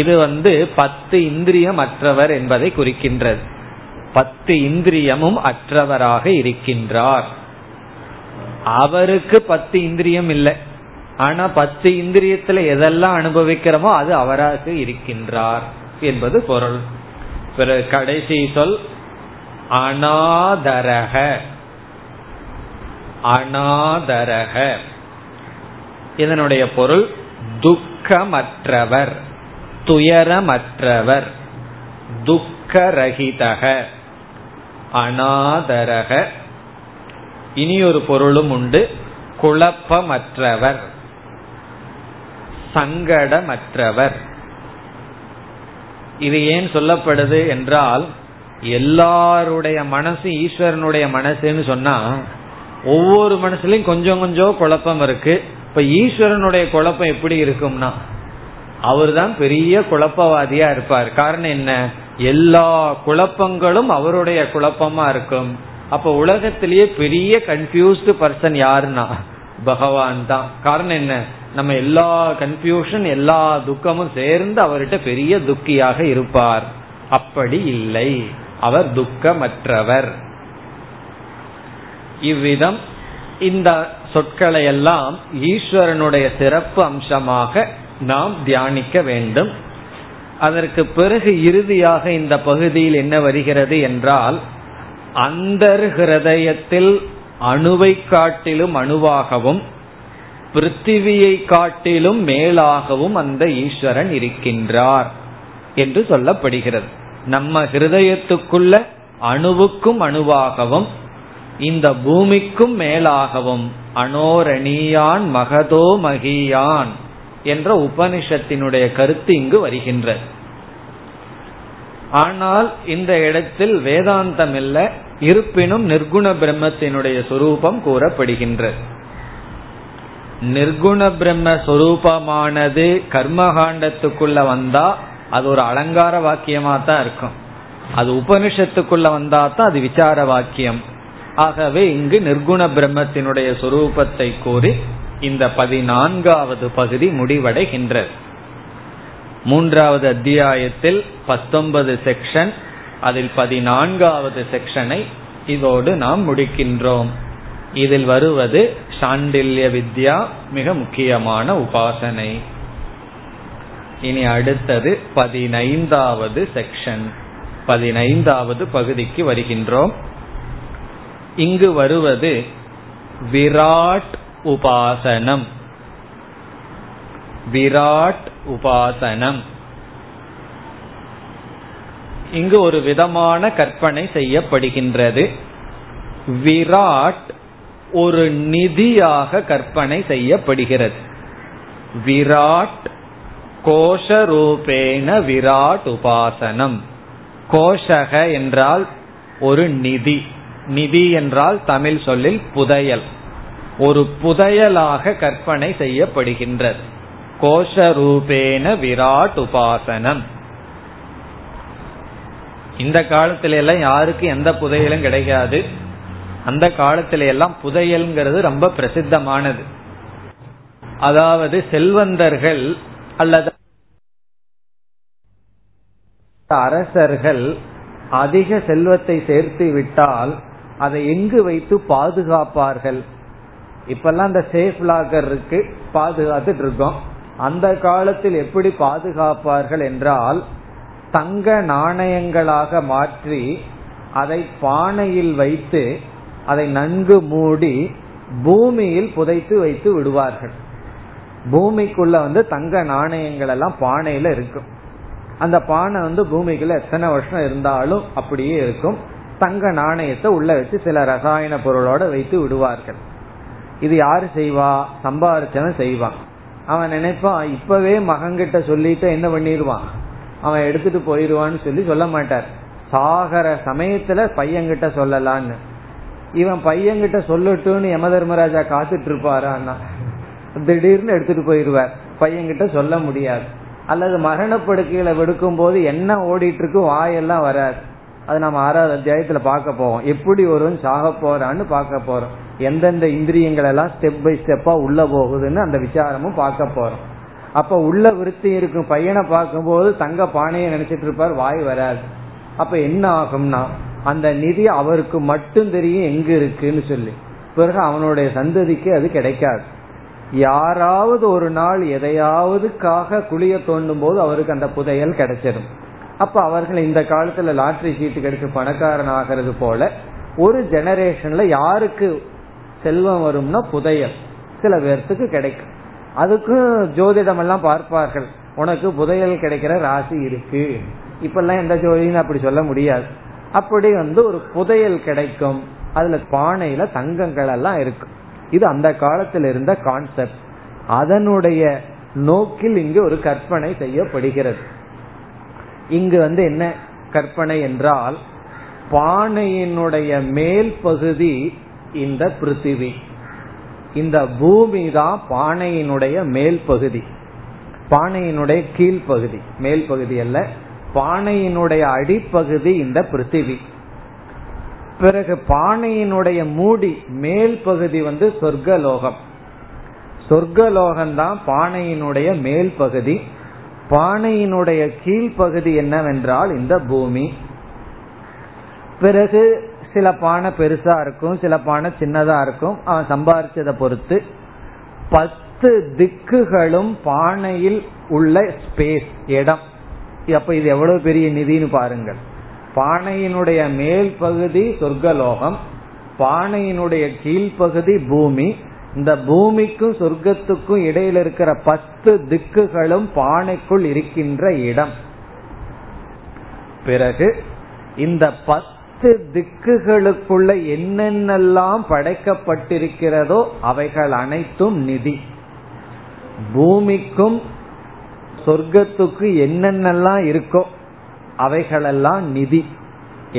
இது 10 இந்திரியம் அற்றவர் என்பதை குறிக்கின்றது. 10 இந்திரியமும் அற்றவராக இருக்கின்றார். அவருக்கு 10 இந்திரியம் இல்லை, ஆனா 10 இந்திரியத்துல எதெல்லாம் அனுபவிக்கிறோமோ அது அவராக இருக்கின்றார் என்பது பொருள். பிறகு கடைசி சொல் அநாதரக. அநாதரக இதனுடைய பொருள் துக்கமற்றவர், துயரமற்றவர், துக்கரஹிதக, அநாதரக. இனியொரு பொருளும் உண்டு, குழப்பமற்றவர், சங்கடமற்றவர். இது ஏன் சொல்லப்படுது என்றால் எல்லாருடைய மனசு ஈஸ்வரனுடைய மனசுன்னு சொன்னா ஒவ்வொரு மனசுலயும் கொஞ்சம் கொஞ்சம் குழப்பம் இருக்கு. இப்ப ஈஸ்வரனுடைய குழப்பம் எப்படி இருக்கும்னா அவர் தான் பெரிய குழப்பவாதியா இருப்பார். காரணம் என்ன? எல்லா குழப்பங்களும் அவருடைய குழப்பமா இருக்கும். அப்ப உலகத்திலேயே பெரிய கன்ஃபியூஸ்டு பர்சன் யாருன்னா பகவான் தான். காரணம் என்ன? நம்ம எல்லா கன்ஃபியூஷன் எல்லா துக்கமும் சேர்ந்து அவர்கிட்ட பெரிய துக்கியாக இருப்பார். அப்படி இல்லை, அவர் துக்கமற்றவர். இவ்விதம் இந்த சொற்களை எல்லாம் ஈஸ்வரனுடைய சிறப்பு அம்சமாக நாம் தியானிக்க வேண்டும். அதற்கு பிறகு இறுதியாக இந்த பகுதியில் என்ன வருகிறது என்றால் அந்தர்ஹிருதயத்தில் அணுவை காட்டிலும் அணுவாகவும் பிருத்திவியை காட்டிலும் மேலாகவும் அந்த ஈஸ்வரன் இருக்கின்றார் என்று சொல்லப்படுகிறது. நம்ம ஹிருதயத்துக்குள்ள அணுவுக்கும் அணுவாகவும் இந்த பூமிக்கும் மேலாகவும் அணோரணியான் மகதோ மகியான் என்ற உபனிஷத்தினுடைய கருத்து இங்கு வருகின்றது. ஆனால் இந்த இடத்தில் வேதாந்தம் இல்ல, இருப்பினும் நிர்குண பிரம்மத்தினுடைய சொரூபம் கூறப்படுகின்றது. நிர்குண பிரம்ம சொரூபமானது கர்மகாண்டத்துக்குள்ள வந்தா அது ஒரு அலங்கார வாக்கியமா தான் இருக்கும். அது உபனிஷத்துக்குள்ள வந்தா தான் அது விசார வாக்கியம். ஆகவே இங்கு நிர்குண பிரம்மத்தினுடைய சொரூபத்தை கூறி இந்த 14வது பகுதி முடிவடைகின்றது. 3வது அத்தியாயத்தில் 19 செக்ஷன் அதில் 14வது செக்ஷனை இதோடு நாம் முடிக்கின்றோம். இதில் வருவது சாண்டில்ய வித்யா, மிக முக்கியமான உபாசனை. இனி அடுத்தது 15வது செக்ஷன், 15வது பகுதிக்கு வருகின்றோம். இங்கு வருவது விராட் உபாசனம். விராட் உபாசனம் இங்கு ஒரு விதமான கற்பனை செய்யப்படுகின்றது. விராட் ஒரு நிதியாக கற்பனை செய்யப்படுகிறது. விராட் கோஷரூபேன விராட் உபாசனம். கோஷக என்றால் ஒரு நிதி, நிதி என்றால் தமிழ் சொல்லில் புதையல். ஒரு புதையலாக கற்பனை செய்யப்படுகின்றது. கோஷரூபேன விராட் உபாசனம். இந்த காலத்தில எல்லாம் யாருக்கு எந்த புதையலும் கிடைக்காது. அந்த காலத்தில எல்லாம் புதையல்ங்கிறது ரொம்ப பிரசித்தமானது. அதாவது செல்வந்தர்கள் அல்லது அரசர்கள் அதிக செல்வத்தை சேர்த்து விட்டால் அதை எங்கு வைத்து பாதுகாப்பார்கள்? இப்பெல்லாம் அந்த சேஃப் லாக்கர் இருக்கு, பாதுகாத்துட்டு இருக்கோம். அந்த காலத்தில் எப்படி பாதுகாப்பார்கள் என்றால் தங்க நாணயங்களாக மாற்றி அதை பானையில் வைத்து அதை நன்கு மூடி பூமியில் புதைத்து வைத்து விடுவார்கள். பூமிக்குள்ள தங்க நாணயங்கள் எல்லாம் பானையில இருக்கும். அந்த பானை பூமிக்குள்ள எத்தனை வருஷம் இருந்தாலும் அப்படியே இருக்கும். தங்க நாணயத்தை உள்ள வச்சு சில ரசாயன பொருளோட வைத்து விடுவார்கள். இது யாரு செய்வா? சம்பாதிச்சவன் செய்வான். அவன் நினைப்பான் இப்பவே மகன்கிட்ட சொல்லிட்டு என்ன பண்ணிடுவான், அவன் எடுத்துட்டு போயிடுவான்னு சொல்லி சொல்ல மாட்டார். சாகர சமயத்துல பையன்கிட்ட சொல்லலான்னு. இவன் பையன்கிட்ட சொல்லட்டும்னு யம தர்மராஜா காத்துட்டு இருப்பாரான்னா திடீர்னு எடுத்துட்டு போயிடுவார். பையன்கிட்ட சொல்ல முடியாது. அல்லது மரணப்படுக்கையில விடுக்கும் போது என்ன ஓடிட்டு இருக்கு வாயெல்லாம் வராது. அது நம்ம 6வது அத்தியாயத்துல பார்க்க போவோம். எப்படி ஒருவன் சாக போறான்னு பார்க்க போறோம். எந்தெந்த இந்திரியங்கள் எல்லாம் ஸ்டெப் பை ஸ்டெப்பா உள்ள போகுதுன்னு அந்த விசாரமும் பார்க்க போறோம். அப்ப உள்ள விருத்தி இருக்கும். பையனை பார்க்கும்போது தங்க பானையை நினைச்சிட்டு இருப்பார், வாய் வராது. அப்ப என்ன ஆகும்னா அந்த நிதி அவருக்கு மட்டும் தெரியும் எங்க இருக்குன்னு சொல்லி, பிறகு அவனுடைய சந்ததிக்கு அது கிடைக்காது. யாராவது ஒரு நாள் எதையாவதுக்காக குளிய தோண்டும் போது அவருக்கு அந்த புதையல் கிடைச்சிடும். அப்ப அவர்கள் இந்த காலத்துல லாட்டரி சீட்டு கிடைச்சு பணக்காரன் ஆகிறது போல ஒரு ஜெனரேஷன்ல யாருக்கு செல்வம் வரும்னா புதையல் சில பேர்த்துக்கு கிடைக்கும். அதுக்கு ஜோதிடமெல்லாம் பார்ப்பார்கள். உனக்கு புதையல் கிடைக்கிற ராசி இருக்கு. இப்பெல்லாம் எந்த ஜோதிடம் அப்படி சொல்ல முடியாது. அப்படி ஒரு புதையல் கிடைக்கும். அதுல பானையில தங்கங்கள் எல்லாம் இருக்கு. இது அந்த காலத்தில் இருந்த கான்செப்ட். அதனுடைய நோக்கில் இங்கு ஒரு கற்பனை செய்யப்படுகிறது. இங்கு என்ன கற்பனை என்றால் பானையினுடைய மேல் பகுதி இந்த பிருத்திவி, இந்த பூமி தான் பானையினுடைய மேல் பகுதி. பானையினுடைய கீழ்பகுதி மேல் பகுதி அல்ல. பானையினுடைய அடிப்பகுதி இந்த பிருத்திவி. பிறகு பானையினுடைய மூடி மேல் பகுதி சொர்க்கலோகம். சொர்க்கலோகம்தான் பானையினுடைய மேல் பகுதி. பானையினுடைய கீழ்பகுதி என்னவென்றால் இந்த பூமி. பிறகு சில பானை பெருசா இருக்கும், சில பானை சின்னதா இருக்கும். அவன் சம்பாரிச்சதை பொறுத்து 10 திக்குகளும் பானையில் உள்ள ஸ்பேஸ், இடம். அப்ப இது எவ்வளவு பெரிய நிதினு பாருங்கள். பானையினுடைய மேல் பகுதி சொர்க்கலோகம், பானையினுடைய கீழ்பகுதி பூமி. இந்த பூமிக்கும் சொர்க்கத்துக்கும் இடையில இருக்கிற 10 திக்குகளும் பானைக்குள் இருக்கின்ற இடம். பிறகு இந்த 10 திக்குகளுக்குள்ள என்னென்னெல்லாம் படைக்கப்பட்டிருக்கிறதோ அவைகள் அனைத்தும் நிதி. பூமிக்கும் சொர்க்கத்துக்கு என்னென்னலாம் இருக்கோ அவைகளெல்லாம் நிதி.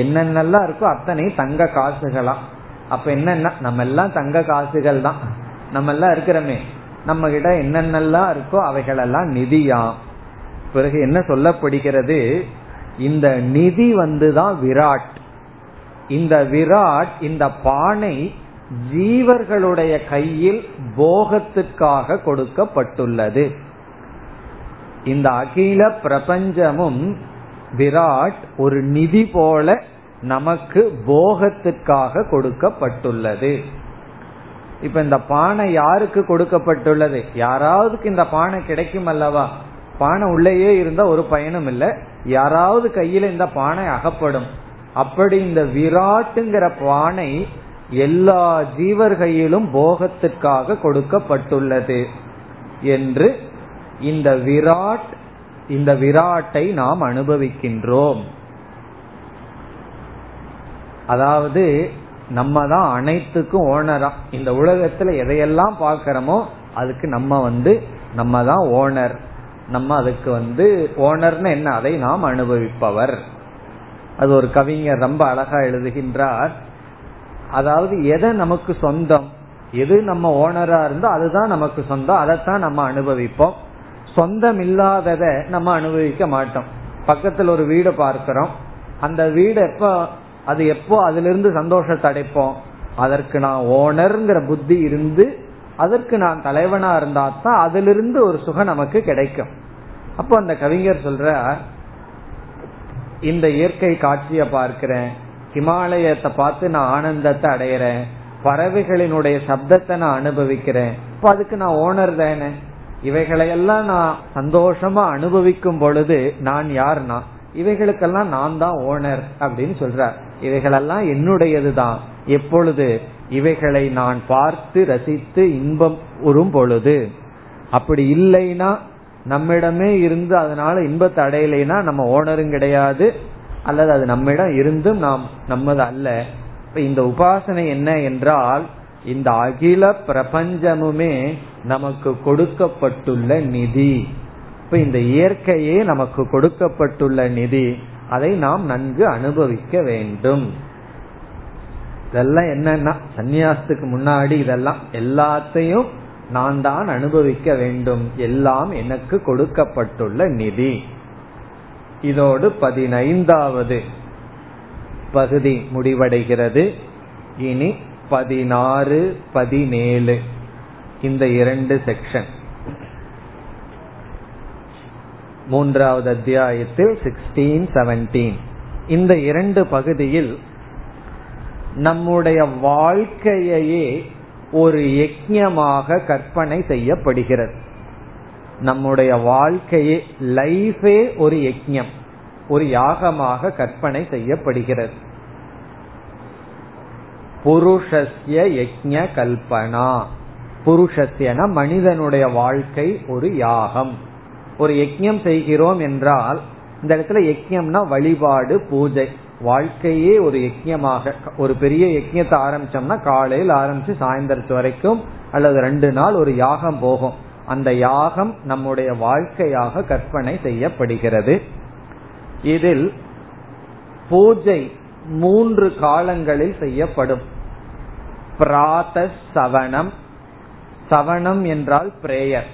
என்னென்னலாம் இருக்கோ அத்தனை தங்க காசுகளாம். அப்ப என்னன்னா நம்ம எல்லாம் தங்க காசுகள் தான். நம்ம எல்லாம் இருக்கிறமே, நம்ம கிட்ட என்னென்னலாம் இருக்கோ அவைகளெல்லாம் நிதியாம். பிறகு என்ன சொல்லப்படுகிறது, இந்த நிதி தான் விராட். இந்த விராட், இந்த பானை ஜீவர்களுடைய கையில் போகத்துக்காக கொடுக்கப்பட்டுள்ளது. இந்த அகில பிரபஞ்சமும் விராட் ஒரு நிதி போல நமக்கு போகத்திற்காக கொடுக்கப்பட்டுள்ளது. இப்ப இந்த பானை யாருக்கு கொடுக்கப்பட்டுள்ளது? யாராவதுக்கு இந்த பானை கிடைக்கும் அல்லவா? பானை உள்ளேயே இருந்தா ஒரு பயனும் இல்லை, யாராவது கையில இந்த பானை அகப்படும். அப்படி இந்த விராட்டுங்கிற பானை எல்லா ஜீவர்களிலும் போகத்திற்காக கொடுக்கப்பட்டுள்ளது என்று இந்த விராட்டை நாம் அனுபவிக்கின்றோம். அதாவது நம்ம தான் அனைத்துக்கும் ஓனரா. இந்த உலகத்துல எதையெல்லாம் பார்க்கிறோமோ அதுக்கு நம்ம தான் ஓனர். நம்ம அதுக்கு ஓனர்னு என்ன, அதை நாம் அனுபவிப்பவர். அது ஒரு கவிஞர் ரொம்ப அழகா எழுதுகின்றார். அதாவது எதை நமக்கு சொந்தம், எது நம்ம ஓனரா இருந்தா அதுதான் நமக்கு சொந்தம், அதைத்தான் நம்ம அனுபவிப்போம். சொந்தம் இல்லாததை நம்ம அனுபவிக்க மாட்டோம். பக்கத்துல ஒரு வீடு பார்க்கிறோம், அந்த வீடு எப்போ அதுல இருந்து சந்தோஷத்தை அடைப்போம்? அதற்கு நான் ஓனர்ங்கிற புத்தி இருந்து அதற்கு நான் தலைவனா இருந்தா தான் அதுல இருந்து ஒரு சுகம் நமக்கு கிடைக்கும். அப்போ அந்த கவிஞர் சொல்ற, இந்த இயற்கை காட்சிய பார்க்கிறேன், ஹிமாலயத்தை பார்த்து நான் ஆனந்தத்தை அடையிறேன், பறவைகளினுடைய சப்தத்தை நான் அனுபவிக்கிறேன், இப்போ அதுக்கு நான் ஓனர் தானே. இவைகளையெல்லாம் நான் சந்தோஷமா அனுபவிக்கும் பொழுது நான் யாருனா இவைகளுக்கெல்லாம் நான் தான் ஓனர் அப்படின்னு சொல்றார். இவைகளெல்லாம் என்னுடையதுதான். எப்பொழுது இவைகளை நான் பார்த்து ரசித்து இன்பம் உறும் பொழுது. அப்படி இல்லைன்னா, நம்மிடமே இருந்து அதனால இன்பத்தை அடையலைன்னா நம்ம ஓனரும் கிடையாது, அல்லது அது நம்மிடம் இருந்தும் நம்மது அல்ல. இந்த உபாசனை என்ன என்றால், இந்த அகில பிரபஞ்சமுமே நமக்கு கொடுக்கப்பட்டுள்ள நிதி. இப்ப இந்த இயற்கையே நமக்கு கொடுக்கப்பட்டுள்ள நிதி, அதை நாம் நன்கு அனுபவிக்க வேண்டும். இதெல்லாம் என்னன்னா, சந்நியாசத்துக்கு முன்னாடி இதெல்லாம் எல்லாத்தையும் நான் தான் அனுபவிக்க வேண்டும், எல்லாம் எனக்கு கொடுக்கப்பட்டுள்ள நிதி. இதோடு 15வது பகுதி முடிவடைகிறது. இனி 16, 17 இந்த 2 செக்ஷன். 3வது அத்தியாயத்தில் 16, 17 இந்த 2 பகுதியில் நம்முடைய வாழ்க்கையே ஒரு யஜ்ஞமாக கற்பனை செய்யப்படுகிறது. நம்முடைய வாழ்க்கையே, லைஃபே ஒரு யஜ்ஞம், ஒரு யாகமாக கற்பனை செய்யப்படுகிறது. புருஷஸ்ய யஜ்ஞ கல்பனா. புருஷஸ்யன மனிதனுடைய வாழ்க்கை ஒரு யாகம், ஒரு யஜ்ஞம் செய்கிறோம் என்றால், இந்த இடத்துல யஜ்ஞம்னா வழிபாடு, பூஜை. வாழ்க்கையே ஒரு யஜ்ஞமாக, ஒரு பெரிய யஜ்ஞத்தை ஆரம்பிச்சோம்னா காலையில் ஆரம்பிச்சு சாயந்தரத்து வரைக்கும் அல்லது 2 நாள் ஒரு யாகம் போகும். அந்த யாகம் நம்முடைய வாழ்க்கையாக கற்பனை செய்யப்படுகிறது. இதில் பூஜை 3 காலங்களில் செய்யப்படும். பிராதஸ் சவனம். சவனம் என்றால் பிரேயர்.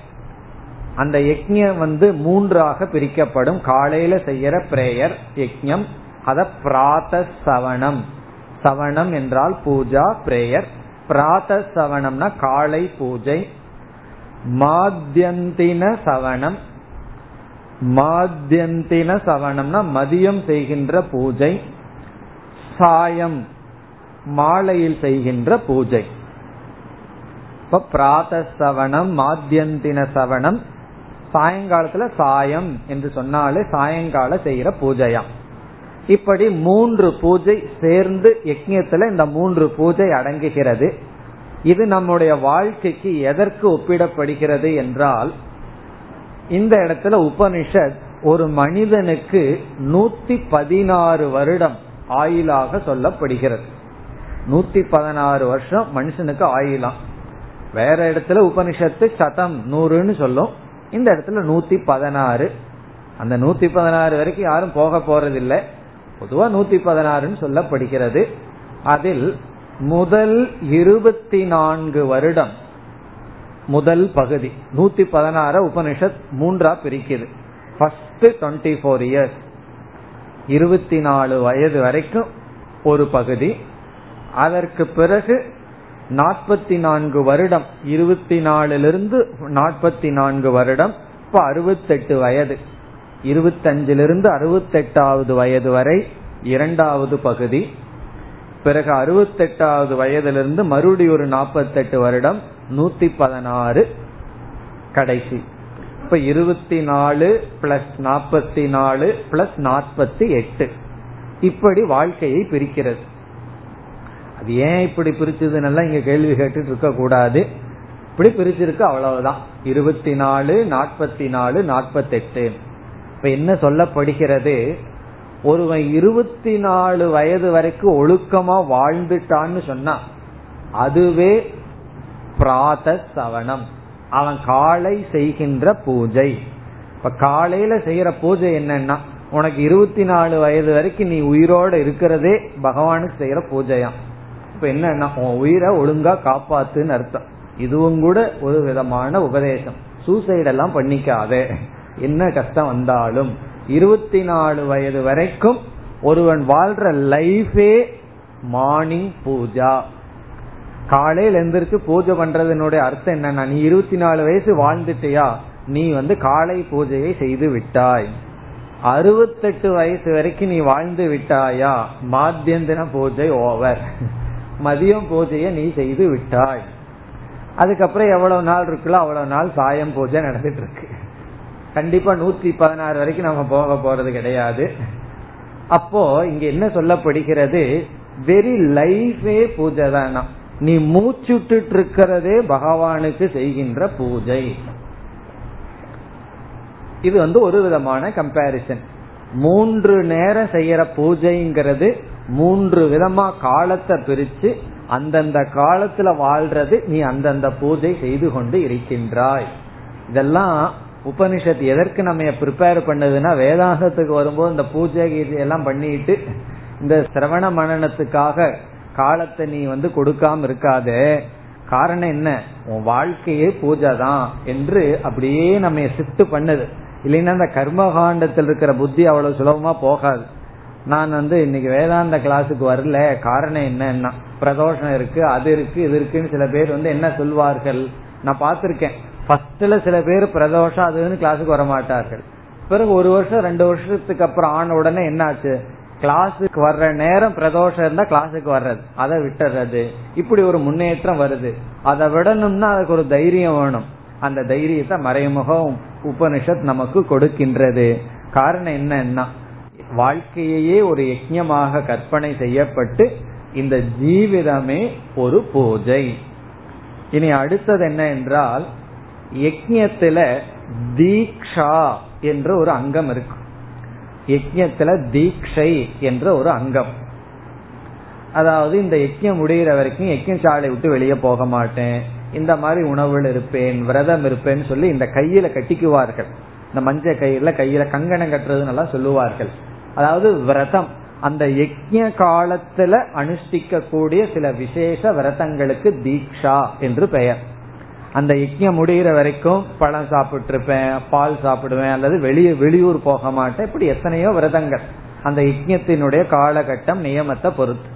அந்த யஜ்ஞம் 3ஆக பிரிக்கப்படும். காலையில செய்யற பிரேயர் யஜ்ஞம், அத பிராதஸ் சவனம். சவனம் என்றால் பூஜா, பிரேயர். பிராதஸ் சவனம்னா காலை பூஜை. மாத்யந்தின சவனம். மாத்யந்தின சவனம்னா மதியம் செய்கின்ற பூஜை, சாயம் மாலையில் செய்கின்ற பூஜை. இப்ப பிராதஸ் சவனம், மாத்யந்தின சவனம், சாயங்காலத்துல சாயம் என்று சொன்னாலே சாயங்கால செய்கிற பூஜையாம். இப்படி 3 பூஜை சேர்ந்து யஜ்ஞத்துல இந்த 3 பூஜை அடங்குகிறது. இது நம்முடைய வாழ்க்கைக்கு எதற்கு ஒப்பிடப்படுகிறது என்றால், இந்த இடத்துல உபனிஷத் ஒரு மனிதனுக்கு 116 வருடம் ஆயுளாக சொல்லப்படுகிறது. 116 வருஷம் மனுஷனுக்கு ஆயுளாம். வேற இடத்துல உபனிஷத்து 100ன்னு சொல்லும், இந்த இடத்துல 116. அந்த 116 வரைக்கும் யாரும் போக போறதில்லை. பொதுவா 116ன்னு சொல்லப்படுகிறது. அதில் முதல் 24 வருடம் முதல் பகுதி. 116 உபனிஷத் 3ஆ பிரிக்குது. ஃபர்ஸ்ட் 24 இயர்ஸ், 24 வயது வரைக்கும் ஒரு பகுதி. அதற்கு பிறகு 44 வருடம், 24லிருந்து 44 வருடம், இப்ப 68 வயது. 25லிருந்து 68வது வயது வரை இரண்டாவது பகுதி. பிறகு 68வது வயதிலிருந்து மறுபடியும் ஒரு 48 வருடம், 116 கடைசி. இப்ப 24 + 44 + 48 இப்படி வாழ்க்கையை பிரிக்கிறது. அது ஏன் இப்படி பிரிச்சதுன்னா இங்க கேள்வி கேட்டுட்டு இருக்க கூடாது. இப்படி பிரிச்சிருக்கு, அவ்வளவுதான். 24, 44, 48. இப்ப என்ன சொல்லப்படுகிறது? ஒருவன் 24 வயது வரைக்கும் ஒழுக்கமா வாழ்ந்துட்டான்னு சொன்னா அதுவே பிராதஸ்வனம். அவன் காலை செய்கின்ற பூஜை. இப்ப காலையில செய்யற பூஜை என்னன்னா, உனக்கு 24 வயது வரைக்கும் நீ உயிரோட இருக்கிறதே பகவானுக்கு செய்யற பூஜையா. இப்ப என்னன்னா உயிரை ஒழுங்கா காப்பாத்துன்னு அர்த்தம். இதுவும் கூட ஒரு விதமான உபதேசம். சூசைட் எல்லாம் பண்ணிக்காதே, என்ன கஷ்டம் வந்தாலும். 24 வயது வரைக்கும் ஒருவன் வாழ்ற லைஃபே மார்னிங் பூஜா. காலையில எந்திரிச்சு பூஜை பண்றதுனுடைய அர்த்தம் என்னன்னா, நீ 24 வயசு வாழ்ந்துட்டியா, நீ காலை பூஜையை செய்து விட்டாய். 68 வயசு வரைக்கும் நீ வாழ்ந்து விட்டாயா, மாத்தியந்தின பூஜை ஓவர், மதியம் பூஜைய நீ செய்து விட்டாய். அதுக்கப்புறம் எவ்வளவு நாள் இருக்குல்ல அவ்வளவு நாள் சாயம் பூஜை நடந்துட்டு இருக்கு. கண்டிப்பா 116 வரைக்கும் நம்ம போக போறது கிடையாது. அப்போ இங்க என்ன சொல்லப்படுகிறது? வெரி லைஃபே பூஜை தான். நீ மூச்சுட்டு இருக்கிறதே பகவானுக்கு செய்கின்ற பூஜை. இது ஒரு விதமான கம்பேரிசன். 3 நேரம் செய்யற பூஜைங்கிறது 3 விதமா காலத்தை பிரிச்சு அந்தந்த காலத்துல வாழ்றது. நீ அந்தந்த பூஜை செய்து கொண்டு இருக்கின்றாய். இதெல்லாம் உபனிஷத் எதற்கு நம்ம ப்ரிப்பேர் பண்ணதுன்னா, வேதாந்தத்துக்கு வரும்போது இந்த பூஜை எல்லாம் பண்ணிட்டு இந்த சிரவண மனனத்துக்காக காலத்தை நீ கொடுக்காம இருக்காதே. காரணம் என்ன? உன் வாழ்க்கையே பூஜை தான் என்று அப்படியே நம்ம சித்து பண்ணுது. இல்லைன்னா அந்த கர்மகாண்டத்தில் இருக்கிற புத்தி அவ்வளவு சுலபமா போகாது. நான் இன்னைக்கு வேதாந்த கிளாஸுக்கு வரல, காரணம் என்னன்னா பிரதோஷம் இருக்கு, அது இருக்கு, இது இருக்குன்னு சில பேர் என்ன சொல்வார்கள், நான் பார்த்திருக்கேன். ஃபர்ஸ்ட்ல சில பேர் பிரதோஷம் அதுன்னு கிளாஸுக்கு வரமாட்டார்கள். பிறகு 1 வருஷம் 2 வருஷத்துக்கு அப்புறம் ஆன உடனே என்ன ஆச்சு, கிளாஸுக்கு வர்ற நேரம் பிரதோஷம் இருந்தா கிளாஸுக்கு வர்றது, அதை விட்டுறது. இப்படி ஒரு முன்னேற்றம் வருது. அதை விடணும்னா அதுக்கு ஒரு தைரியம் வேணும். அந்த தைரியத்தை மறைமுகம் உபனிஷத் நமக்கு கொடுக்கின்றது. காரணம் என்னன்னா, வாழ்க்கையே ஒரு யஜ்ஞமாக கற்பனை செய்யப்பட்டு இந்த ஜீவிதமே ஒரு பூஜை. இனி அடுத்தது என்ன என்றால், யஜ்ஞத்துல தீக்ஷா என்ற ஒரு அங்கம் இருக்கு. யஜ்ஞத்துல தீக்ஷை என்ற ஒரு அங்கம், அதாவது இந்த யஜ்ஞம் முடிகிற வரைக்கும் யஜ்ஞசாலை விட்டு வெளியே போக மாட்டேன், இந்த மாதிரி உணவுல இருப்பேன், விரதம் இருப்பேன்னு சொல்லி இந்த கையில கட்டிக்குவார்கள். இந்த மஞ்ச கயிறுல கையில கங்கணம் கட்டுறதுன்னு சொல்லுவார்கள். அதாவது விரதம், அந்த யஜ்ஞ காலத்துல அனுஷ்டிக்க கூடிய சில விசேஷ விரதங்களுக்கு தீக்ஷா என்று பெயர். அந்த யஜ்ஞம் முடிகிற வரைக்கும் பழம் சாப்பிட்டு இருப்பேன், பால் சாப்பிடுவேன், அல்லது வெளியூர் போக மாட்டேன், இப்படி எத்தனையோ விரதங்கள் அந்த யஜ்ஞத்தினுடைய காலகட்டம் நியமத்தை பொறுத்து.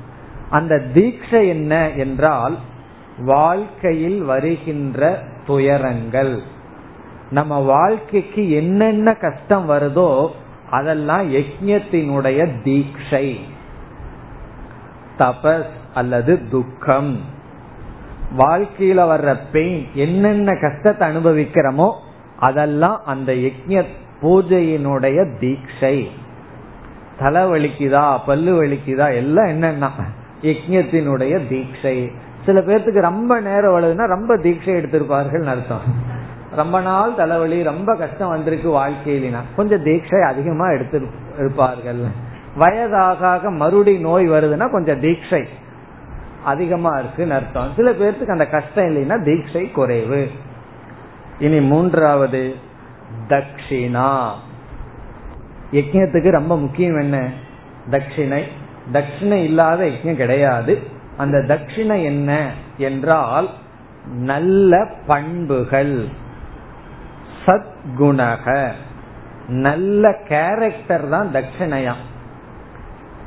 அந்த தீட்சை என்ன என்றால், வாழ்க்கையில் வருகின்ற துயரங்கள், நம்ம வாழ்க்கைக்கு என்னென்ன கஷ்டம் வருதோ அதெல்லாம் யஜ்ஞத்தினுடைய தீட்சை. தபஸ் அல்லது துக்கம், வாழ்க்கையில வர்ற பெயின், என்னென்ன கஷ்டத்தை அனுபவிக்கிறோமோ அதெல்லாம் அந்த யஜ்ஞ பூஜையினுடைய தீட்சை. தலை வலிக்குதா, பல்லு வலிக்குதா, எல்லாம் என்னன்னா யஜ்ஞத்தினுடைய தீட்சை. சில பேர்த்துக்கு ரொம்ப நேரம் வளதுன்னா ரொம்ப தீட்சை எடுத்திருப்பார்கள் அர்த்தம். ரொம்ப நாள் தலைவலி, ரொம்ப கஷ்டம் வந்திருக்கு வாழ்க்கையிலனா கொஞ்சம் தீட்சை அதிகமா எடுத்து இருப்பார்கள். வயதாக மறுபடி நோய் வருதுன்னா கொஞ்சம் தீட்சை அதிகமா இருக்குன்னு அர்த்தம். சில பேர்த்துக்கு அந்த கஷ்டம் இல்லைன்னா தீட்சை குறைவு. இனி 3வது தட்சிணா. யஜ்ஞத்துக்கு ரொம்ப முக்கியம் என்ன? தட்சிணை. தட்சிணை இல்லாத யஜ்ஞம் கிடையாது. அந்த தட்சிணை என்ன என்றால், நல்ல பண்புகள், சத்குணக, நல்ல கேரக்டர் தான் தட்சிணையா.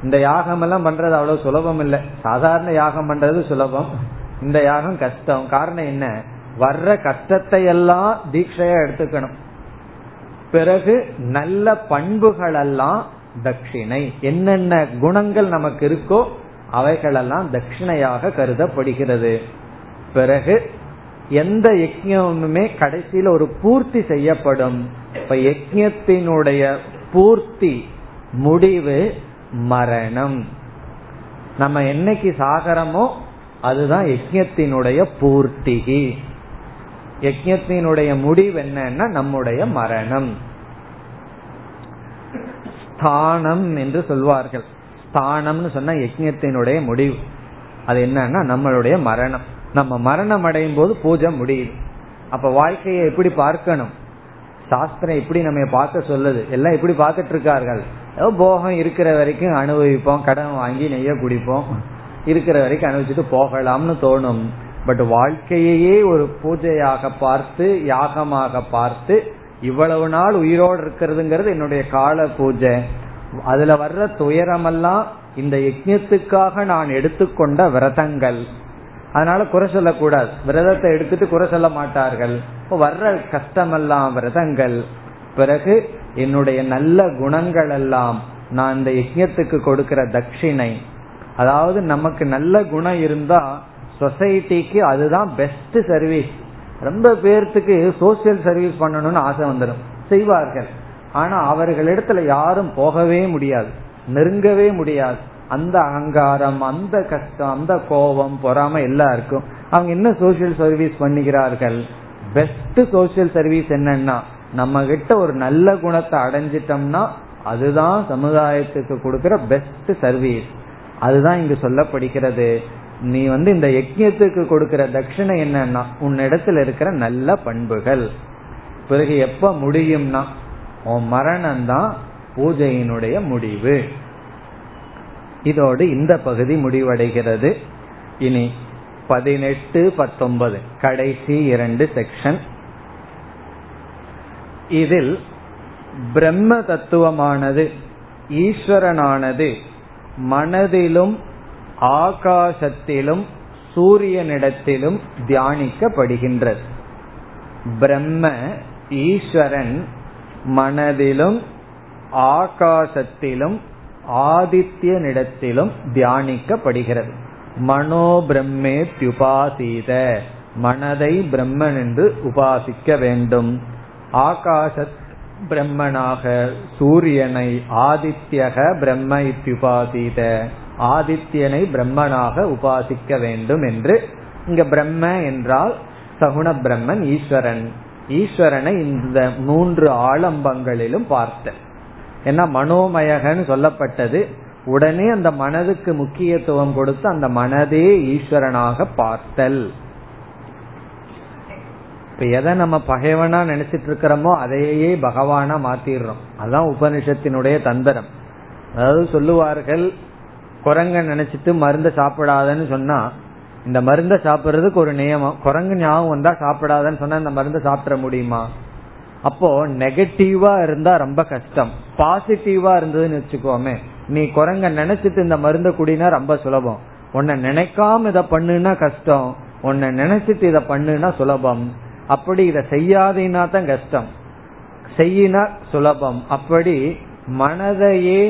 இந்த யாகம் எல்லாம் பண்றது அவ்வளவு சுலபம் இல்லை. சாதாரண யாகம் பண்றது சுலபம், இந்த யாகம் கஷ்டம். காரணம் என்ன? வர்ற கஷ்டத்தை எல்லாம் தீட்சையா எடுத்துக்கணும். பிறகு நல்ல பண்புகள் எல்லாம் தட்சிணை, என்னென்ன குணங்கள் நமக்கு இருக்கோ அவைகளெல்லாம் தட்சிணையாக கருதப்படுகிறது. பிறகு எந்த யஜ்ஞமுமே கடைசியில் ஒரு பூர்த்தி செய்யப்படும். இப்ப யஜ்ஞத்தினுடைய பூர்த்தி முடிவு மரணம். நம்ம என்னைக்கு சாகரமோ அதுதான் யஜ்ஞத்தினுடைய பூர்த்திகி. யஜ்ஞத்தினுடைய முடிவு என்னன்னா நம்முடைய மரணம். ஸ்தானம் என்று சொல்வார்கள். ஸ்தானம்னு சொன்னா யஜ்ஞத்தினுடைய முடிவு. அது என்னன்னா நம்மளுடைய மரணம். நம்ம மரணம் அடையும் போது பூஜை முடியுது. அப்ப வாழ்க்கையை எப்படி பார்க்கணும்? சாஸ்திரம் எப்படி நம்ம பார்க்க சொல்லுது? எல்லாம் எப்படி பார்த்துட்டு இருக்கார்கள்? போகம் இருக்கிற வரைக்கும் அனுபவிப்போம், கடன் வாங்கி நெய்ய குடிப்போம், இருக்கிற வரைக்கும் அனுபவிச்சுட்டு போகலாம்னு தோணும். பட் வாழ்க்கையே ஒரு பூஜையாக பார்த்து, யாகமாக பார்த்து, இவ்வளவு நாள் உயிரோடு இருக்கிறதுங்கிறது என்னுடைய கால பூஜை, அதுல வர்ற துயரமெல்லாம் இந்த யஜ்ஞத்துக்காக நான் எடுத்துக்கொண்ட விரதங்கள். அதனால குறை சொல்லக்கூடாது, விரதத்தை எடுத்துட்டு குறை சொல்ல மாட்டார்கள். வர்ற கஷ்டமெல்லாம் விரதங்கள். பிறகு என்னுடைய நல்ல குணங்கள் எல்லாம் நான் இந்த யஜ்ஞத்துக்கு கொடுக்கிற தட்சிணை. அதாவது நமக்கு நல்ல குணம் இருந்தா சொசைட்டிக்கு அதுதான் பெஸ்ட் சர்வீஸ். ரொம்ப பேர்த்துக்கு சோசியல் சர்வீஸ் பண்ணணும்னு ஆசை வந்துடும், செய்வார்கள். ஆனா அவர்களிடத்துல யாரும் போகவே முடியாது, நெருங்கவே முடியாது. அந்த அகங்காரம், அந்த கஷ்டம், அந்த கோபம், பொறாம எல்லாம் இருக்கும். அவங்க என்ன சோசியல் சர்வீஸ் பண்ணிக்கிறார்கள்? பெஸ்ட் சோசியல் சர்வீஸ் என்னன்னா நம்ம கிட்ட ஒரு நல்ல குணத்தை அடைஞ்சிட்டோம்னா அதுதான் சமுதாயத்துக்கு கொடுக்கிற பெஸ்ட் சர்வீஸ். அதுதான் இங்கு சொல்லப்படுகிறது. நீ இந்த யஜ்ஞத்துக்கு கொடுக்கிற தட்சிணை என்னன்னா உன்னிடத்துல இருக்கிற நல்ல பண்புகள். பிறகு எப்ப முடியும்னா உன் மரணம் தான் பூஜையினுடைய முடிவு. இதோடு இந்த பகுதி முடிவடைகிறது. இனி 18, 19 கடைசி 2 செக்ஷன். இதில் பிரம்ம தத்துவமானது, ஈஸ்வரனானது மனதிலும் ஆகாசத்திலும் சூரியனிடத்திலும் தியானிக்கப்படுகின்றது. பிரம்ம ஈஸ்வரன் மனதிலும் ஆகாசத்திலும் ஆதித்யனிடத்திலும் தியானிக்கப்படுகிறது. மனோ பிரம்மே தியுபாசீத, மனதை பிரம்மன் என்று உபாசிக்க வேண்டும். ஆகாசத் பிரம்மனாக, சூரியனை ஆதித்யக பிரம்ம இத்யுபாசீத, ஆதித்யனை பிரம்மனாக உபாசிக்க வேண்டும் என்று. இங்க பிரம்ம என்றால் சகுண பிரம்மன் ஈஸ்வரன். ஈஸ்வரனை இந்த 3 ஆலம்பங்களிலும் பார்த்த ஏன்னா மனோமயகன்னு சொல்லப்பட்டது. உடனே அந்த மனதுக்கு முக்கியத்துவம் கொடுத்து அந்த மனதே ஈஸ்வரனாக பார்த்தல். இப்ப எதை நம்ம பகைவனா நினைச்சிட்டு இருக்கிறோமோ அதையே பகவானா மாத்திடுறோம். அதான் உபனிஷத்தினுடைய தந்திரம். அதாவது சொல்லுவார்கள், குரங்க நினைச்சிட்டு மருந்த சாப்பிடாதன்னு சொன்னா இந்த மருந்தை சாப்பிட்றதுக்கு ஒரு நியமம். குரங்கு ஞாபகம் வந்தா சாப்பிடாதன்னு சொன்னா இந்த மருந்தை சாப்பிட முடியுமா? அப்போ நெகட்டிவா இருந்தா ரொம்ப கஷ்டம். பாசிட்டிவா இருந்ததுன்னு வச்சுக்கோமே, நீ குரங்க நினைச்சிட்டு இந்த மருந்த குடினா ரொம்ப சுலபம். உன்னை நினைக்காம இதை பண்ணுனா கஷ்டம், உன்னை நினைச்சிட்டு இதை பண்ணுனா சுலபம். அப்படி இதை செய்யாதீனா தான் கஷ்டம், செய்யினா சுலபம். அப்படி மனதையே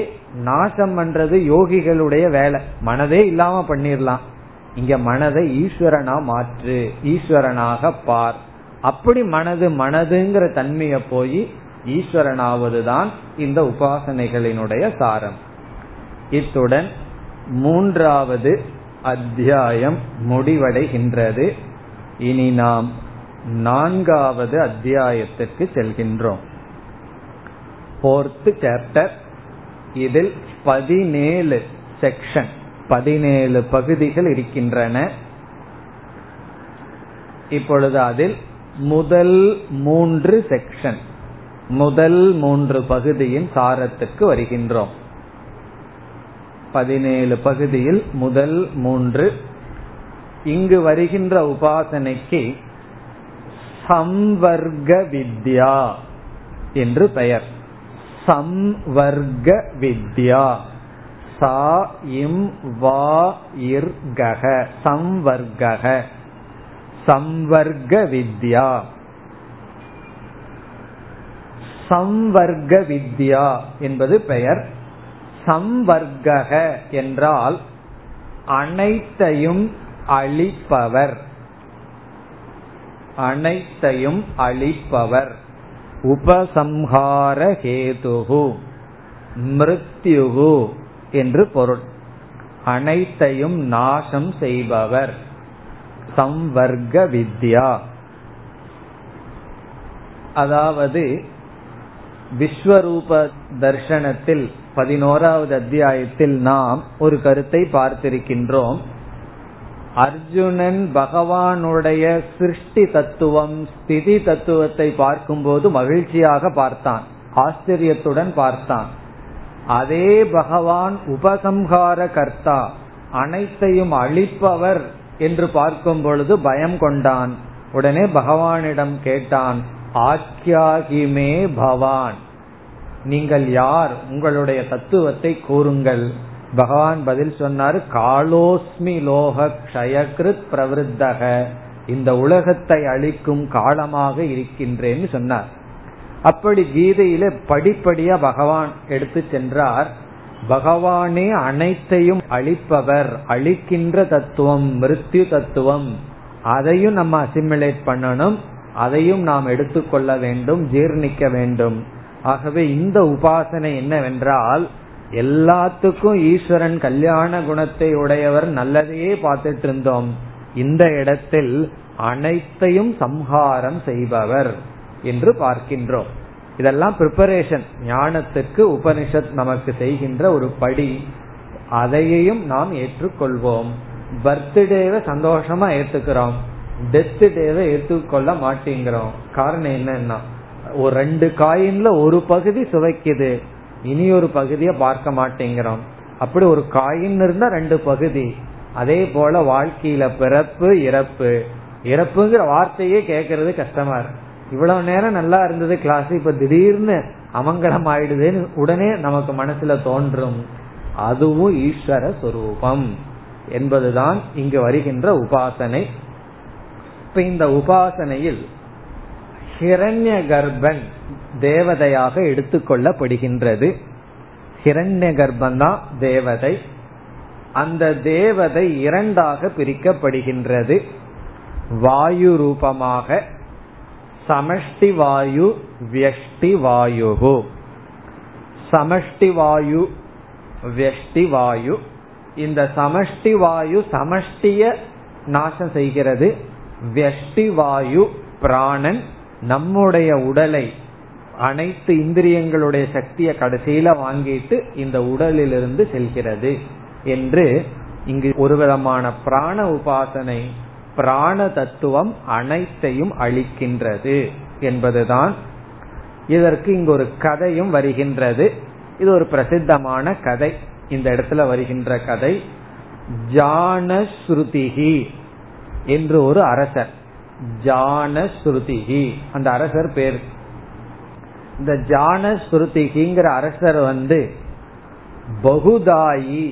நாசம் பண்றது யோகிகளுடைய வேலை. மனதே இல்லாம பண்ணிடலாம். இங்க மனதை ஈஸ்வரனா மாற்று, ஈஸ்வரனாக பார். அப்படி மனது மனதுங்கிற தன்மையை போய் ஈஸ்வரனாவதுதான் இந்த உபாசனைகளினுடைய சாரம். இத்துடன் 3வது அத்தியாயம் முடிவடைகின்றது. இனி நாம் 4வது அத்தியாயத்திற்கு செல்கின்றோம். 4th chapter. இதில் 17 செக்ஷன், 17 பகுதிகள் இருக்கின்றன. இப்பொழுது அதில் முதல் 3 செக்ஷன், முதல் 3 பகுதியின் சாரத்துக்கு வருகின்றோம். 17 பகுதியில் முதல் 3. இங்கு வருகின்ற உபாசனைக்கு சம்வர்க வித்யா என்று பெயர். சம்வர்க வித்யா, சா இம் வா இர்கஹ, சம்வர்கஹ, சம்வர்க வித்யா. சம்வர்க்க வித்யா என்பது பெயர். சம்வர்க்க என்றால் அனைத்தையும் அளிப்பவர். அனைத்தையும் அளிப்பவர். உபசம்ஹார ஹேதுஹு மிருத்யுஹு என்று பொருள். அனைத்தையும் நாசம் செய்பவர் சம்வர்க்க வித்யா. அதாவது விஸ்வரூப தர்சனத்தில் 11வது அத்தியாயத்தில் நாம் ஒரு கருத்தை பார்த்திருக்கின்றோம். அர்ஜுனன் பகவானுடைய சிருஷ்டி தத்துவம் ஸ்திதி தத்துவத்தை பார்க்கும்போது மகிழ்ச்சியாக பார்த்தான், ஆச்சரியத்துடன் பார்த்தான். அதே பகவான் உபசம்ஹார கர்த்தா, அனைத்தையும் அழிப்பவர் என்று பார்க்கும் பொழுது பயம் கொண்டான். உடனே பகவானிடம் கேட்டான், ஆக்யாகிமே பவான், நீங்கள் யார், உங்களுடைய தத்துவத்தை கூறுங்கள். பகவான் பதில் சொன்னார், காலோஸ்மி லோக க்ஷயக்ருத் பிரவருத்தக, இந்த உலகத்தை அழிக்கும் காலமாக இருக்கின்றேன்னு சொன்னார். அப்படி கீதையில படிப்படியா பகவான் எடுத்து சென்றார். பகவானே அனைத்தையும் அழிப்பவர், அழிக்கின்ற தத்துவம் மிருத்யு தத்துவம், அதையும் நம்ம அசிமிலேட் பண்ணணும், அதையும் நாம் எடுத்துக்கொள்ள வேண்டும், ஜீர்ணிக்க வேண்டும். ஆகவே இந்த உபாசனை என்னவென்றால், எல்லாத்துக்கும் ஈஸ்வரன் கல்யாண குணத்தை உடையவர், நல்லதையே பார்த்துட்டு இருந்தோம். இந்த இடத்தில் அனைத்தையும் சம்ஹாரம் செய்பவர் என்று பார்க்கின்றோம். இதெல்லாம் பிரிப்பரேஷன், ஞானத்துக்கு உபனிஷத் நமக்கு செய்கின்ற ஒரு படி. அதையையும் நாம் ஏற்றுக்கொள்வோம். பர்த்டேவை சந்தோஷமா ஏத்துக்கிறோம், டெத் டேவை ஏற்றுக்கொள்ள மாட்டேங்கிறோம். காரணம் என்னன்னா, ஒரு 2 காயின்ல ஒரு பகுதி சுவைக்குது, இனி ஒரு பகுதியை பார்க்க மாட்டேங்கிறோம். அப்படி ஒரு காயின் இருந்தா 2 பகுதி. அதே போல வாழ்க்கையில பிறப்பு இறப்பு, இறப்புங்கிற வார்த்தையே கேட்கறது கஷ்டமா இருக்கு. இவ்வளவு நேரம் நல்லா இருந்தது கிளாஸ், இப்ப திடீர்னு அமங்கலம் ஆயிடுதுன்னு உடனே நமக்கு மனசுல தோன்றும். அதுவும் ஈஸ்வர சொரூபம் என்பதுதான் இங்கு வருகின்ற உபாசனை. இப்ப இந்த உபாசனையில் ஹிரண்ய கர்ப்பன் தேவதையாக எடுத்துக்கொள்ளப்படுகின்றது. ஹிரண்ய கர்ப்பன் தான் தேவதை. அந்த தேவதை 2ஆக பிரிக்கப்படுகின்றது. வாயு ரூபமாக சமஷ்டி வாயு, வியஷ்டி வாயு. சமஷ்டி வாயு, வியஷ்டி வாயு. இந்த சமஷ்டி வாயு சமஷ்டிய நாசம் செய்கிறது. வியஷ்டி வாயு பிராணன், நம்முடைய உடலை அனைத்து இந்திரியங்களுடைய சக்தியை கடைசியில வாங்கிட்டு இந்த உடலிலிருந்து செல்கிறது என்று இங்கு ஒரு விதமான பிராண உபாசனை. பிராண தத்துவம் அனைத்தையும் அளிக்கின்றது என்பதுதான். இதற்கு இங்கு ஒரு கதையும் வருகின்றது. இது ஒரு பிரசித்தமான கதை. இந்த இடத்துல வருகின்ற கதை, ஜான ஸ்ருதி என்று ஒரு அரசர். ஜான ஸ்ருதி அந்த அரசர் பேர். இந்த ஜான ஸ்ருதிங்கிற அரசர் வந்து பகுதாயி.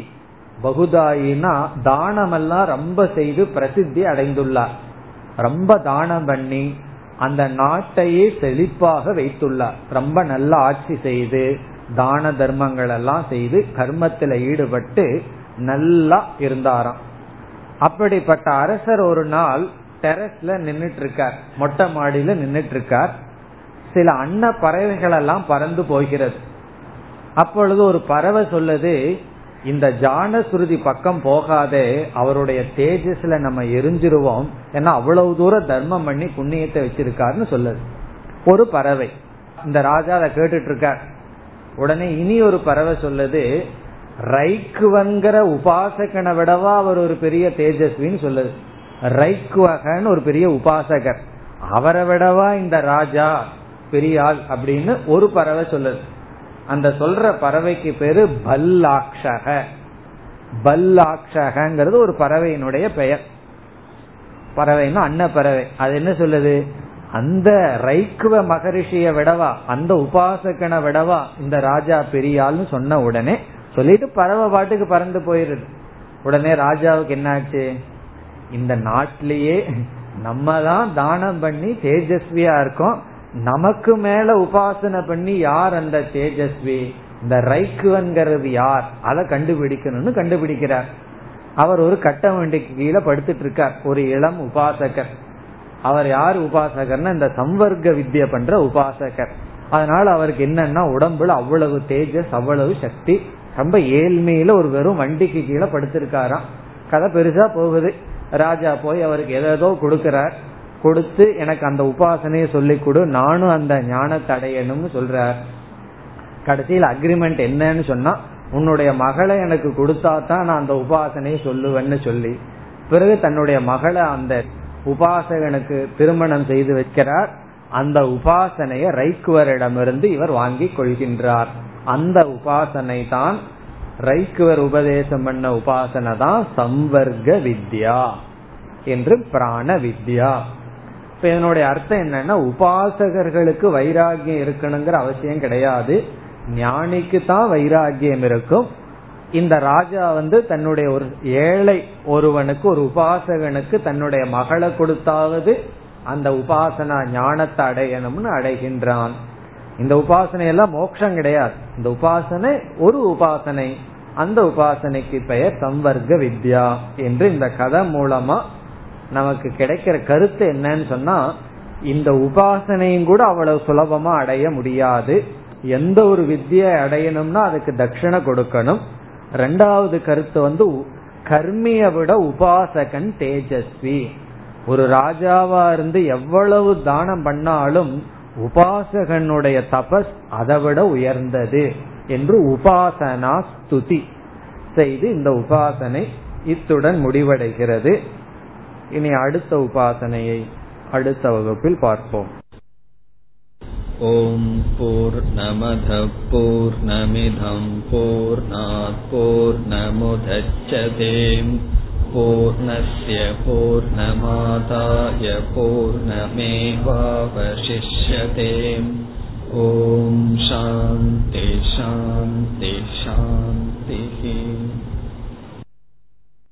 பகுதாயினா தானமெல்லாம் ரொம்ப செய்து பிரசித்தி அடைந்துள்ளார். ரொம்ப தானம் பண்ணி அந்த நாட்டையே செழிப்பாக வைத்துள்ளார். ரொம்ப நல்ல ஆட்சி செய்து தான தர்மங்கள் எல்லாம் செய்து கர்மத்தில் ஈடுபட்டு நல்லா இருந்தாராம். அப்படிப்பட்ட அரசர் ஒரு நாள் டெரஸ்ல நின்னுட்டு இருக்கார், மொட்டை மாடியில நின்னுட்டு இருக்கார். சில அன்ன பறவைகள் எல்லாம் பறந்து போகிறது. அப்பொழுது ஒரு பறவை சொல்லுது, இந்த ஜான சுருதி பக்கம் போகாதே, அவருடைய தேஜஸ்ல நம்ம எரிஞ்சிருவோம், ஏன்னா அவ்வளவு தூரம் தர்மம் பண்ணி புண்ணியத்தை வச்சிருக்காருன்னு சொல்லுது ஒரு பறவை. இந்த ராஜா அதை கேட்டுட்டு இருக்கார். உடனே இனி ஒரு பறவை சொல்லுது, ரைக்குவங்கிற உபாசகனை விடவா அவர் ஒரு பெரிய தேஜஸ்வின்னு சொல்லுது. ரைக்குவகன் ஒரு பெரிய உபாசகர், அவரை விடவா இந்த ராஜா பெரிய ஆள் அப்படின்னு ஒரு பறவை சொல்லுது. அந்த சொல்ற பறவைக்கு பேரு பல்லாக்ஷக. பல்லாக்ஷகங்கிறது ஒரு பறவையினுடைய பெயர். பறவைன்னா அன்ன பறவை. அது என்ன சொல்லுது, அந்த ரைக்குவ மகரிஷிய விடவா, அந்த உபாசகனை விடவா இந்த ராஜா பெரியாள்னு சொன்ன உடனே சொல்லிட்டு பறவை பாட்டுக்கு பறந்து போயிருது. உடனே ராஜாவுக்கு என்னாச்சு, இந்த நாட்டிலேயே நம்ம தான் தானம் பண்ணி தேஜஸ்வியா இருக்கோம், நமக்கு மேல உபாசனை பண்ணி யார் அந்த தேஜஸ்வி, இந்த ரைக்குவன்கிறது யார், அதை கண்டுபிடிக்கணும்னு கண்டுபிடிக்கிறார். அவர் ஒரு கட்டம் கீழே படுத்துட்டு இருக்கார், ஒரு இளம் உபாசகர். அவர் யார் உபாசகர்னா இந்த சம்வர்க்க வித்யா பண்ற உபாசகர். அதனால அவருக்கு என்னன்னா உடம்புல அவ்வளவு தேஜஸ், அவ்வளவு சக்தி. ரொம்ப ஏழ்மையில ஒரு வெறும் வண்டிக்கு கீழே படுத்திருக்காராம். கதை பெருசா போகுது. ராஜா போய் அவருக்கு ஏதோ கொடுக்கிறார். கொடுத்து எனக்கு அந்த உபாசனையை சொல்லி கொடு, நானும் அந்த ஞானத்தை அடையணும்னு சொல்றார். கடைசியில் அக்ரிமெண்ட் என்னன்னு சொன்னா, உன்னுடைய மகளை எனக்கு கொடுத்தா தான் நான் அந்த உபாசனையை சொல்லுவேன்னு சொல்லி, பிறகு தன்னுடைய மகளை அந்த உபாசகனுக்கு திருமணம் செய்து வைக்கிறார். அந்த உபாசனையை ரைக்குவரிடமிருந்து இவர் வாங்கி கொள்கின்றார். அந்த உபாசனை தான் ரைக்குவர் உபதேசம் பண்ண உபாசனை தான் சம்வர்க்க வித்யா என்று பிராண வித்யா. இப்ப இதனுடைய அர்த்தம் என்னன்னா, உபாசகர்களுக்கு வைராகியம் இருக்கணுங்கிற அவசியம் கிடையாது, ஞானிக்கு தான் வைராகியம் இருக்கும். இந்த ராஜா தன்னுடைய ஒரு ஏழை ஒருவனுக்கு, ஒரு உபாசகனுக்கு தன்னுடைய மகளை கொடுத்தாவது அந்த உபாசனா ஞானத்தை அடையணும்னு அடைகின்றான். இந்த உபாசனை எல்லாம் மோட்சம் கிடையாது. இந்த உபாசனை ஒரு உபாசனை, அந்த உபாசனைக்கு பெயர் சம்வர்க்க வித்யா என்று இந்த கதை மூலமா நமக்கு கிடைக்கிற கருத்து என்னன்னு சொன்னா, இந்த உபாசனையும் கூட அவ்வளவு சுலபமா அடைய முடியாது. எந்த ஒரு வித்தியை அடையணும்னா அதுக்கு தட்சிணை கொடுக்கணும். ரெண்டாவது கருத்து கர்மியை விட உபாசகன் தேஜஸ்வி. ஒரு ராஜாவா இருந்து எவ்வளவு தானம் பண்ணாலும் உபாசகனுடைய தபஸ் அதை விட உயர்ந்தது என்று உபாசனா ஸ்துதி செய்து இந்த உபாசனை இத்துடன் முடிவடைகிறது. இனி அடுத்த உபாசனையை அடுத்த வகுப்பில் பார்ப்போம். ஓம் பூர்ணமத் பூர்ணமிதம் பூர்ணாத் பூர்ணமுதச்யதே பூர்ணஸ்ய பூர்ணமாதாய பூர்ணமேவாவசிஷ்யதே. ஓம் சாந்தி சாந்தி.